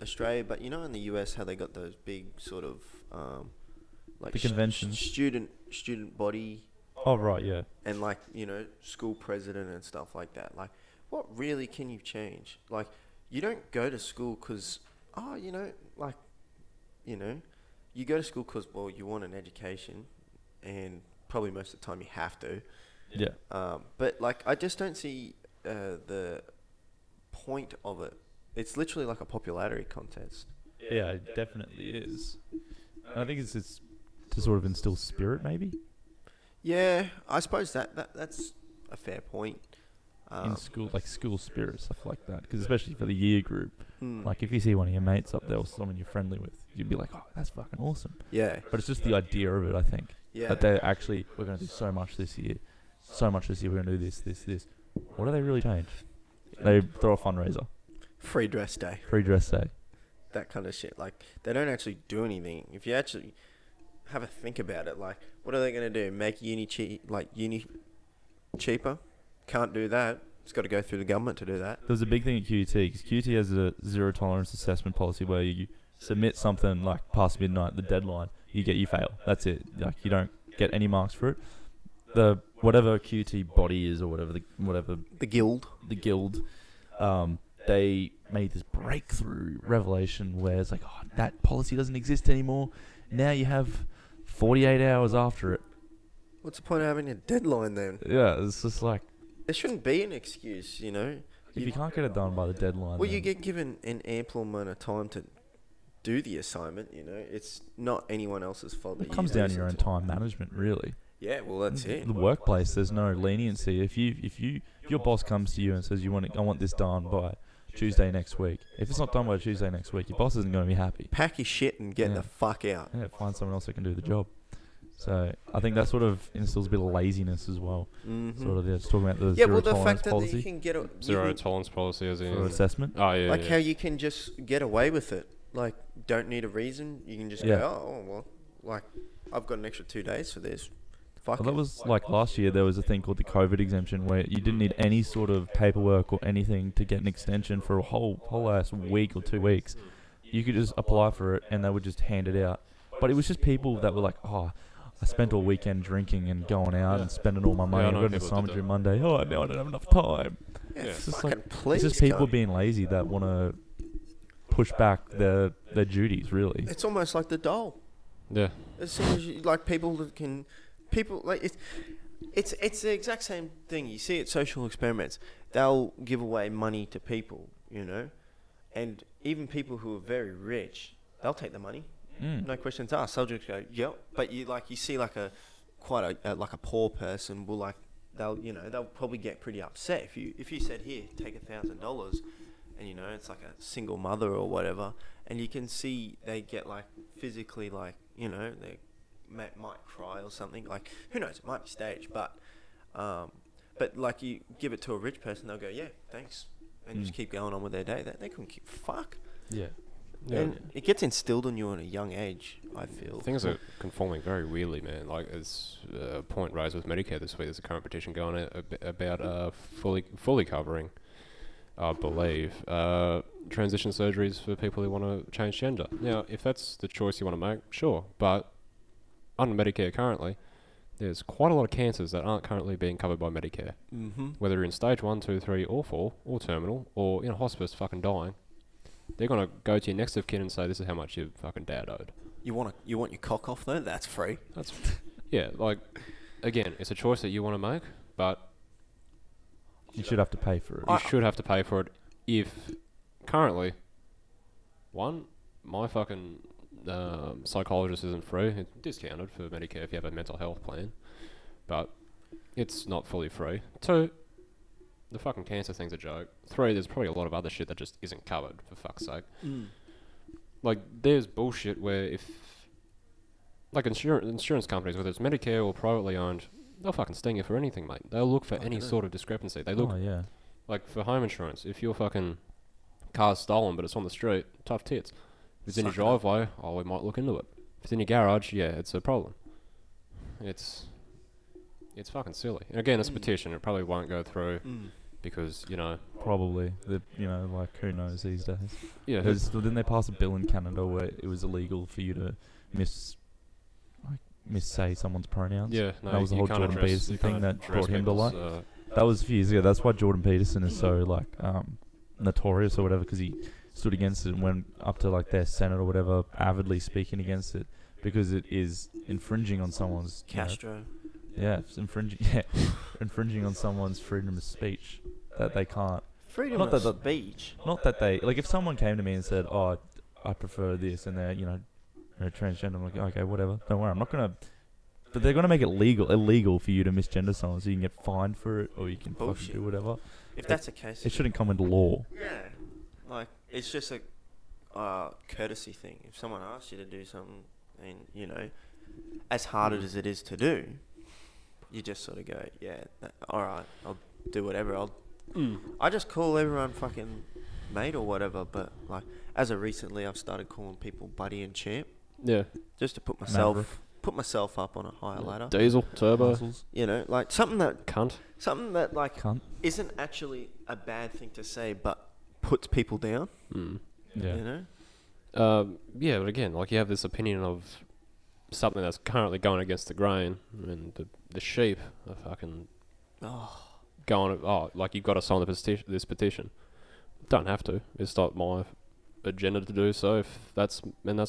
Australia, but you know, in the US, how they got those big sort of like big conventions, student body. Oh right, yeah. And like, you know, school president and stuff like that. Like, what really can you change? Like, you don't go to school because you go to school because, well, you want an education, and probably most of the time you have to. Yeah. But like, I just don't see the point of it. It's literally like a popularity contest. Yeah, it definitely is. And I think it's to sort of instill spirit, maybe. Yeah, I suppose that's a fair point. In school, like school spirit, stuff like that. Because especially for the year group, like if you see one of your mates up there or someone you're friendly with, you'd be like, oh, that's fucking awesome. Yeah. But it's just the idea of it, I think. Yeah. That they're actually, we're going to do so much this year. So much this year, we're going to do this, this, this. What do they really change? They throw a fundraiser. Free dress day. Free dress day. That kind of shit. Like, they don't actually do anything. If you actually have a think about it, like, what are they going to do? Make uni cheaper? Can't do that. It's got to go through the government to do that. There's a big thing at QUT, because QUT has a zero tolerance assessment policy where you submit something, like, past midnight, the deadline, you fail. That's it. Like, you don't get any marks for it. The whatever QUT body is, or whatever the guild, they made this breakthrough revelation where it's like, oh, that policy doesn't exist anymore. Now you have 48 hours after it. What's the point of having a deadline then? Yeah, it's just like, there shouldn't be an excuse, you know. If you can't get it done by the deadline, well, then you get given an ample amount of time to do the assignment, you know. It's not anyone else's fault. It comes down to your own time management, really. Yeah, well, that's it. The workplace, there's no leniency. If your boss comes to you and says, I want this done by Tuesday next week. If it's not done by Tuesday next week, your boss isn't going to be happy. Pack your shit and get the fuck out. Yeah, find someone else that can do the job. So I think that sort of instills a bit of laziness as well. Mm-hmm. Sort of, yeah, just talking about the zero tolerance policy. Yeah, well, the fact that you can get zero tolerance policy as in assessment. Oh yeah, like how you can just get away with it. Like, don't need a reason. You can just go, oh well, like, I've got an extra 2 days for this. Well, that was like last year. There was a thing called the COVID exemption where you didn't need any sort of paperwork or anything to get an extension for a whole ass week or 2 weeks. You could just apply for it and they would just hand it out. But it was just people that were like, oh, I spent all weekend drinking and going out and spending all my money. I got an assignment due Monday. Oh, now I don't have enough time. Yeah, it's just people being lazy that want to push back their duties, really. It's almost like the dole. Yeah. As soon as you, like, people that can... People like it's the exact same thing. You see it social experiments. They'll give away money to people, you know, and even people who are very rich, they'll take the money, no questions asked. They'll just go, yep. But you see like a poor person will, like, they'll probably get pretty upset if you said, here, take $1,000, and you know, it's like a single mother or whatever, and you can see they get like physically, like, you know, they might cry or something, like, who knows, it might be staged, but like, you give it to a rich person, they'll go, yeah, thanks, and just keep going on with their day. They couldn't keep fuck. Yeah. And it gets instilled in you at a young age, I feel. Things are conforming very weirdly, man. Like, it's a point raised with Medicare this week. There's a current petition going about fully covering, I believe, transition surgeries for people who want to change gender. Now, if that's the choice you want to make, sure. But under Medicare currently, there's quite a lot of cancers that aren't currently being covered by Medicare. Mm-hmm. Whether you're in stage 1, 2, 3, or 4, or terminal, or in hospice fucking dying, they're going to go to your next of kin and say, this is how much your fucking dad owed. You want your cock off though? That's free. That's yeah, like, again, it's a choice that you want to make, but you should have to pay for it. You should have to pay for it. If currently, one, my fucking psychologist isn't free. It's discounted for Medicare if you have a mental health plan, but it's not fully free. Two, the fucking cancer thing's a joke. Three, there's probably a lot of other shit that just isn't covered, for fuck's sake. Like, there's bullshit where if... like, insurance companies, whether it's Medicare or privately owned, they'll fucking sting you for anything, mate. They'll look for any sort of discrepancy. They look... Like, for home insurance, if your fucking car's stolen but it's on the street, tough tits. If it's in your driveway, we might look into it. If it's in your garage, it's a problem. It's fucking silly. And again, it's a petition. It probably won't go through... because, you know... probably. You know, like, who knows these days? Yeah. Didn't they pass a bill in Canada where it was illegal for you to missay someone's pronouns? Yeah. No, that was the whole Jordan Peterson thing that brought him to light. That was a few years ago. That's why Jordan Peterson is so, like, notorious or whatever, because he stood against it and went up to, like, their Senate or whatever, avidly speaking against it, because it is infringing on someone's... Castro. It's infringing... infringing on someone's freedom of speech. That they can't. Freedom of speech. Not that they... like, if someone came to me and said, oh, I prefer this, and they're, you know, transgender, I'm like, okay, whatever. Don't worry, I'm not going to... but they're going to make it illegal for you to misgender someone, so you can get fined for it, or you can fucking do whatever. If that's the case... it shouldn't come into law. Yeah. Like, it's just a courtesy thing. If someone asks you to do something, and, you know, as hard as it is to do, you just sort of go, alright, I'll do whatever. I just call everyone fucking mate or whatever, but like, as of recently, I've started calling people buddy and champ. Yeah. Just to put myself up on a higher ladder. Diesel, turbo. You know, like something that... cunt. Something that like... cunt. Isn't actually a bad thing to say, but puts people down. Yeah. You know? But again, like, you have this opinion of something that's currently going against the grain, and the sheep are fucking... like, you've got to sign this petition. Don't have to. It's not my agenda to do so. That's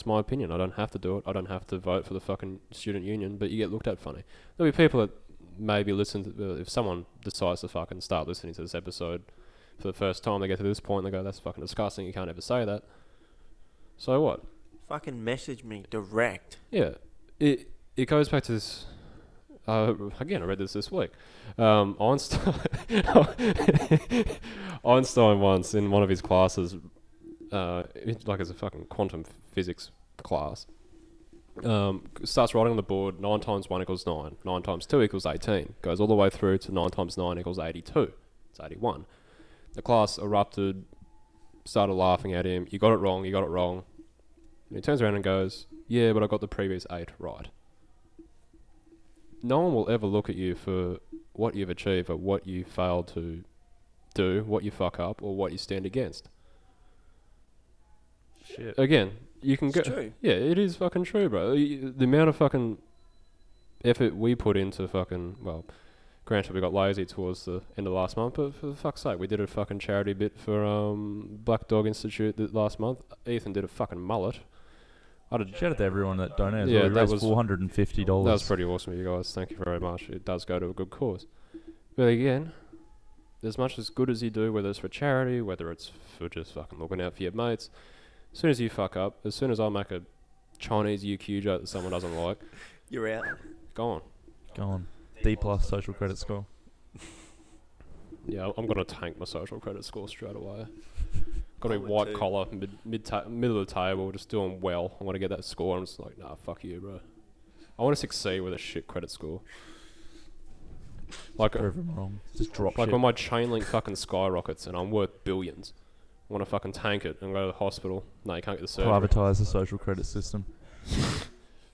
my opinion. I don't have to do it. I don't have to vote for the fucking student union, but you get looked at funny. There'll be people that maybe listen to... if someone decides to fucking start listening to this episode for the first time, they get to this point, and they go, that's fucking disgusting, you can't ever say that. So what? Fucking message me direct. Yeah. It goes back to this... again, I read this week. Einstein once, in one of his classes, like, it's a fucking quantum physics class, starts writing on the board 9 times 1 equals 9, 9 times 2 equals 18, goes all the way through to 9 times 9 equals 82. It's 81. The class erupted, started laughing at him. You got it wrong. And he turns around and goes, yeah, but I got the previous 8 right. No one will ever look at you for what you've achieved, or what you failed to do, what you fuck up, or what you stand against. Shit. Again, you can go... it's true. Yeah, it is fucking true, bro. The amount of fucking effort we put into fucking... well, granted, we got lazy towards the end of last month, but for fuck's sake, we did a fucking charity bit for Black Dog Institute last month. Ethan did a fucking mullet. Shout out to everyone that donated. Yeah, that was $450. That was pretty awesome, you guys. Thank you very much. It does go to a good cause. But again, as much as good as you do, whether it's for charity, whether it's for just fucking looking out for your mates, as soon as you fuck up, as soon as I make a Chinese UQ joke that someone doesn't like, you're out. Go on. D+ social credit score. Yeah, I'm going to tank my social credit score straight away. got to be white collar, middle of the table, just doing well. I want to get that score. I'm just like, nah, fuck you, bro. I want to succeed with a shit credit score. Like, prove them wrong. Just drop. Like shit. When my Chainlink fucking skyrockets and I'm worth billions, I want to fucking tank it and go to the hospital. No, you can't get the surgery. Privatise the social credit system.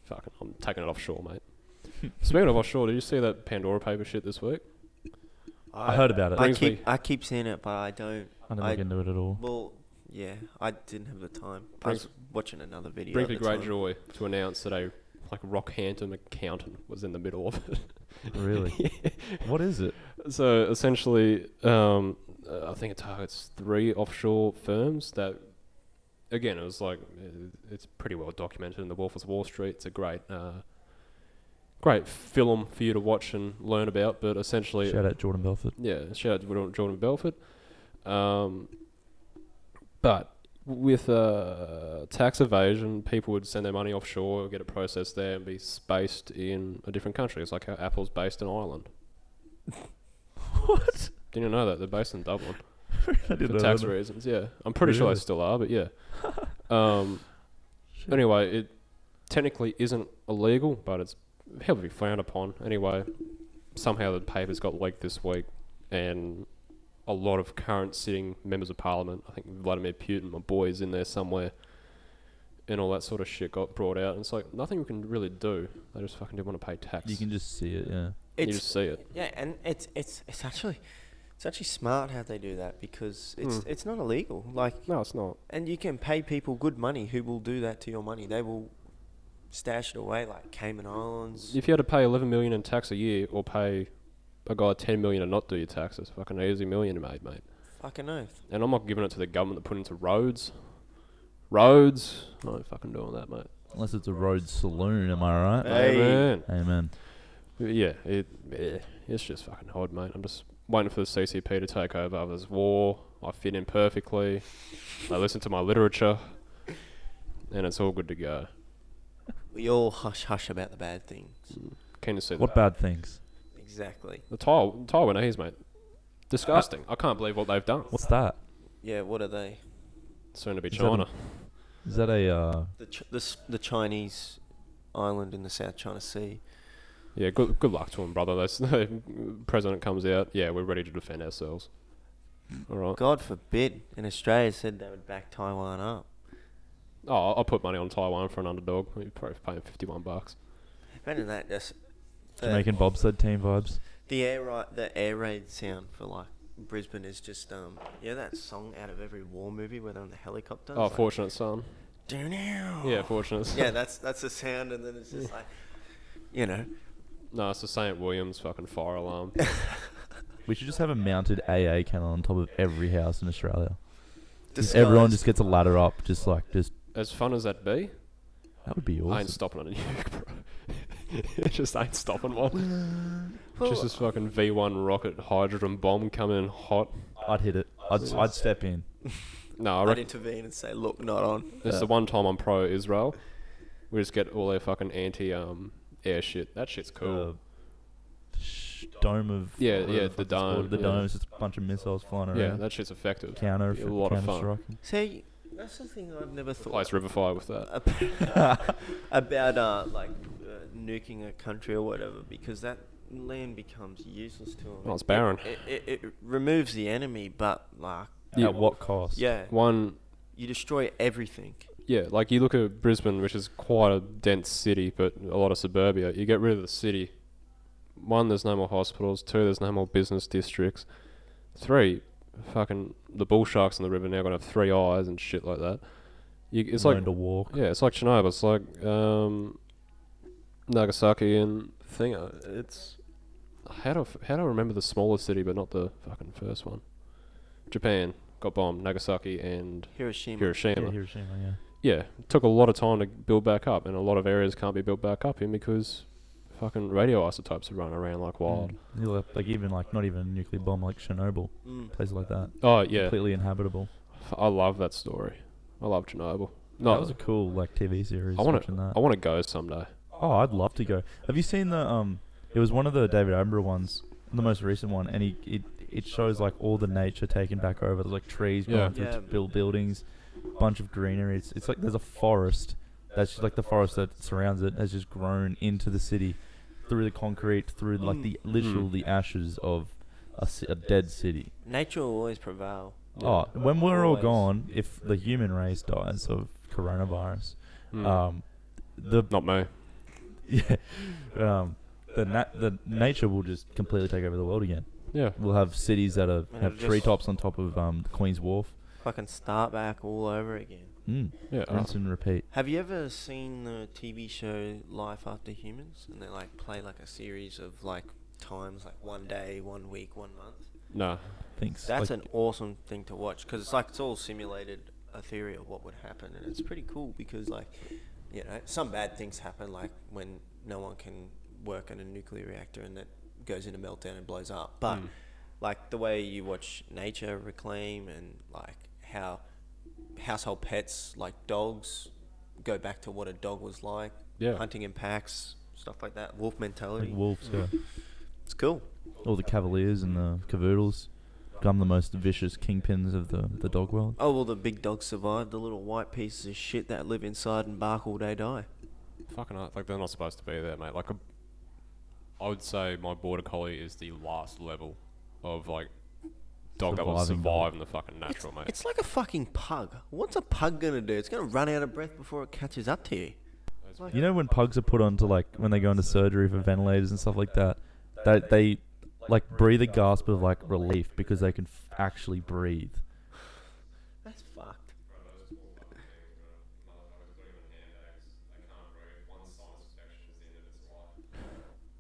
Fucking, I'm taking it offshore, mate. Speaking of offshore, did you see that Pandora paper shit this week? I heard about it. I keep seeing it, but I don't. I don't look into it at all. Well, yeah, I didn't have the time. I was watching another video. Brings me great joy to announce that a Rockhampton accountant was in the middle of it. Really? Yeah. What is it? So essentially, I think it targets 3 offshore firms that, again, it was like it's pretty well documented in The Wolf of Wall Street. It's a great, great film for you to watch and learn about. But essentially, shout out Jordan Belfort. Yeah, shout out Jordan Belfort. But with tax evasion, people would send their money offshore, get it processed there, and be spaced in a different country. It's like how Apple's based in Ireland. What? Didn't you know that? They're based in Dublin. For tax reasons, yeah. I'm pretty sure they still are, but yeah. Anyway, it technically isn't illegal, but it's heavily frowned upon. Anyway, somehow the paper's got leaked this week, and a lot of current sitting members of parliament, I think Vladimir Putin, my boy, is in there somewhere, and all that sort of shit got brought out. And it's like, nothing we can really do. They just fucking didn't want to pay tax. You can just see it, yeah. You just see it. Yeah, and it's actually smart how they do that, because it's not illegal. Like, no, it's not. And you can pay people good money who will do that to your money. They will stash it away, like Cayman Islands. If you had to pay $11 million in tax a year, or pay a guy $10 million and not do your taxes, fucking easy million mate. Fucking oath. And I'm not giving it to the government to put into roads. Roads, I ain't fucking doing that, mate. Unless it's a road saloon, am I right? Amen. Amen. Yeah, it's just fucking odd, mate. I'm just waiting for the CCP to take over. There's war. I fit in perfectly. They listen to my literature, and it's all good to go. We all hush hush about the bad things. Keen to see what bad things. Exactly. The Taiwanese, mate. Disgusting. I can't believe what they've done. What's that? Yeah, what are they? Soon to be China. Is that a the Chinese island in the South China Sea? Yeah, good luck to him, brother. The president comes out, yeah, we're ready to defend ourselves. All right. God forbid. And Australia said they would back Taiwan up. Oh, I'll put money on Taiwan for an underdog. You're probably paying $51. Imagine that. Just Jamaican bobsled team vibes. The air raid sound for like Brisbane is just that song out of every war movie where they're on the helicopter. Oh, Fortunate Son. Yeah, Fortunate Son. Yeah, that's the sound, and then it's just like, you know. No, it's the St. Williams fucking fire alarm. We should just have a mounted AA cannon on top of every house in Australia. Everyone just gets a ladder up, just. As fun as that be, that would be awesome. I ain't stopping on a nuke, bro. It just ain't stopping one. Just this fucking V1 rocket hydrogen bomb coming in hot. I'd hit it. I'd step in. No, I'd intervene and say, look, not on. It's the one time I'm pro-Israel. We just get all their fucking anti-air shit. That shit's cool. Dome of... Yeah, the dome. The dome is just a bunch of missiles flying around. Yeah, that shit's effective. A lot of fun. See, that's the thing I've never thought... Place Riverfire with that. About, nuking a country or whatever, because that land becomes useless to them. Well, it's barren. It removes the enemy, but, at what cost? Yeah. You destroy everything. Yeah, like you look at Brisbane, which is quite a dense city, but a lot of suburbia. You get rid of the city. 1, there's no more hospitals. 2, there's no more business districts. 3, fucking the bull sharks in the river now gonna have 3 eyes and shit like that. It's like to walk. Yeah, it's like Chernobyl. It's like Nagasaki and Thinger. It's how do I remember the smaller city, but not the fucking first one? Japan got bombed. Nagasaki and Hiroshima. Yeah, Hiroshima. Yeah. Yeah, it took a lot of time to build back up, and a lot of areas can't be built back up in because fucking radioisotopes are running around like wild. Yeah, like even not even a nuclear bomb, like Chernobyl, places like that. Oh yeah, completely inhabitable. I love that story. I love Chernobyl. No, that was a cool TV series. I want to go someday. Oh, I'd love to go. Have you seen the? It was one of the David Attenborough ones, the most recent one, and he it shows like all the nature taken back over. There's like trees growing through to build buildings, bunch of greenery. It's like there's a forest that's just like the forest that surrounds it has just grown into the city through the concrete, through like the literal the ashes of a dead city. Nature will always prevail. Oh, when we're all gone, if the human race dies of coronavirus, not me. Yeah, the nature will just completely take over the world again. Yeah, we'll have cities that have treetops on top of the Queen's Wharf. Fucking start back all over again. Yeah, rinse and repeat. Have you ever seen the TV show Life After Humans? And they like play like a series of like times, like 1 day, 1 week, 1 month. No, thanks. That's like an awesome thing to watch because it's like it's all simulated a theory of what would happen, and it's pretty cool because like, you know, some bad things happen, like when no one can work in a nuclear reactor and it goes into meltdown and blows up. But like the way you watch nature reclaim and like how household pets like dogs go back to what a dog was like, hunting in packs, stuff like that, wolf mentality. Like wolves, it's cool. All the Cavaliers and the Cavoodles become the most vicious kingpins of the dog world. Oh, well, the big dogs survive. The little white pieces of shit that live inside and bark all day die. Fucking hell, like they're not supposed to be there, mate. Like, I would say my border collie is the last level of like dog that will survive in the fucking natural, mate. It's like a fucking pug. What's a pug gonna do? It's gonna run out of breath before it catches up to you. Like, you know when pugs are put onto like when they go into surgery for ventilators and stuff like that, they like breathe a gasp of like relief because they can actually breathe. That's fucked.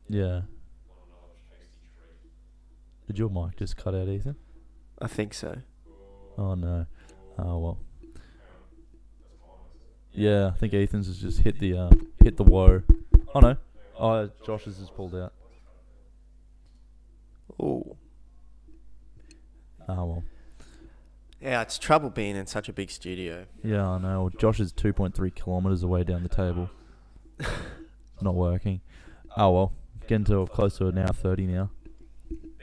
Yeah. Did your mic just cut out, Ethan? I think so. Oh no. Oh well. Yeah, I think Ethan's has just hit the woe. Oh no. Oh, Josh's has pulled out. Oh. Oh well. Yeah, it's trouble being in such a big studio. Yeah, I know. Josh is 2.3 kilometers away down the table. Not working. Oh well. Getting to close to an hour 30 now.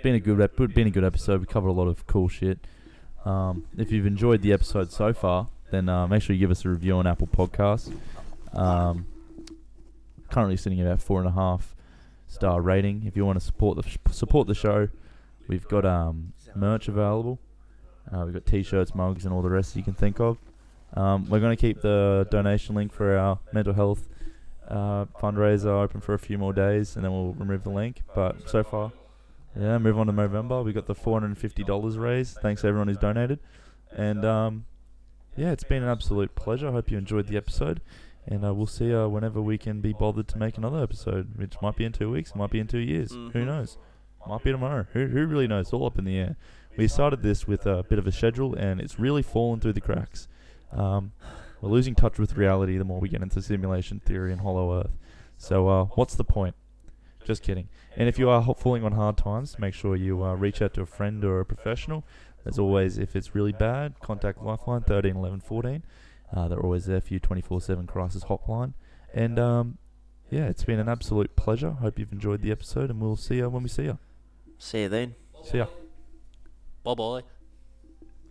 Been a good episode. We covered a lot of cool shit. If you've enjoyed the episode so far, then make sure you give us a review on Apple Podcasts. Currently sitting at about 4.5-star rating. If you want to support the show, we've got merch available. We've got t-shirts, mugs, and all the rest you can think of. We're going to keep the donation link for our mental health fundraiser open for a few more days, and then we'll remove the link. But so far, yeah, move on to Movember. We got the $450 raised. Thanks to everyone who's donated. And yeah, it's been an absolute pleasure. I hope you enjoyed the episode. And we'll see you whenever we can be bothered to make another episode, which might be in 2 weeks, might be in 2 years. Who knows? Might be tomorrow. Who really knows? It's all up in the air. We started this with a bit of a schedule, and it's really fallen through the cracks. We're losing touch with reality the more we get into simulation theory and Hollow Earth. So what's the point? Just kidding. And if you are falling on hard times, make sure you reach out to a friend or a professional. As always, if it's really bad, contact Lifeline 13 11 14. They're always there for you, 24/7 crisis hotline. And yeah, it's been an absolute pleasure. Hope you've enjoyed the episode, and we'll see you when we see you. See you then. See ya. Bye bye.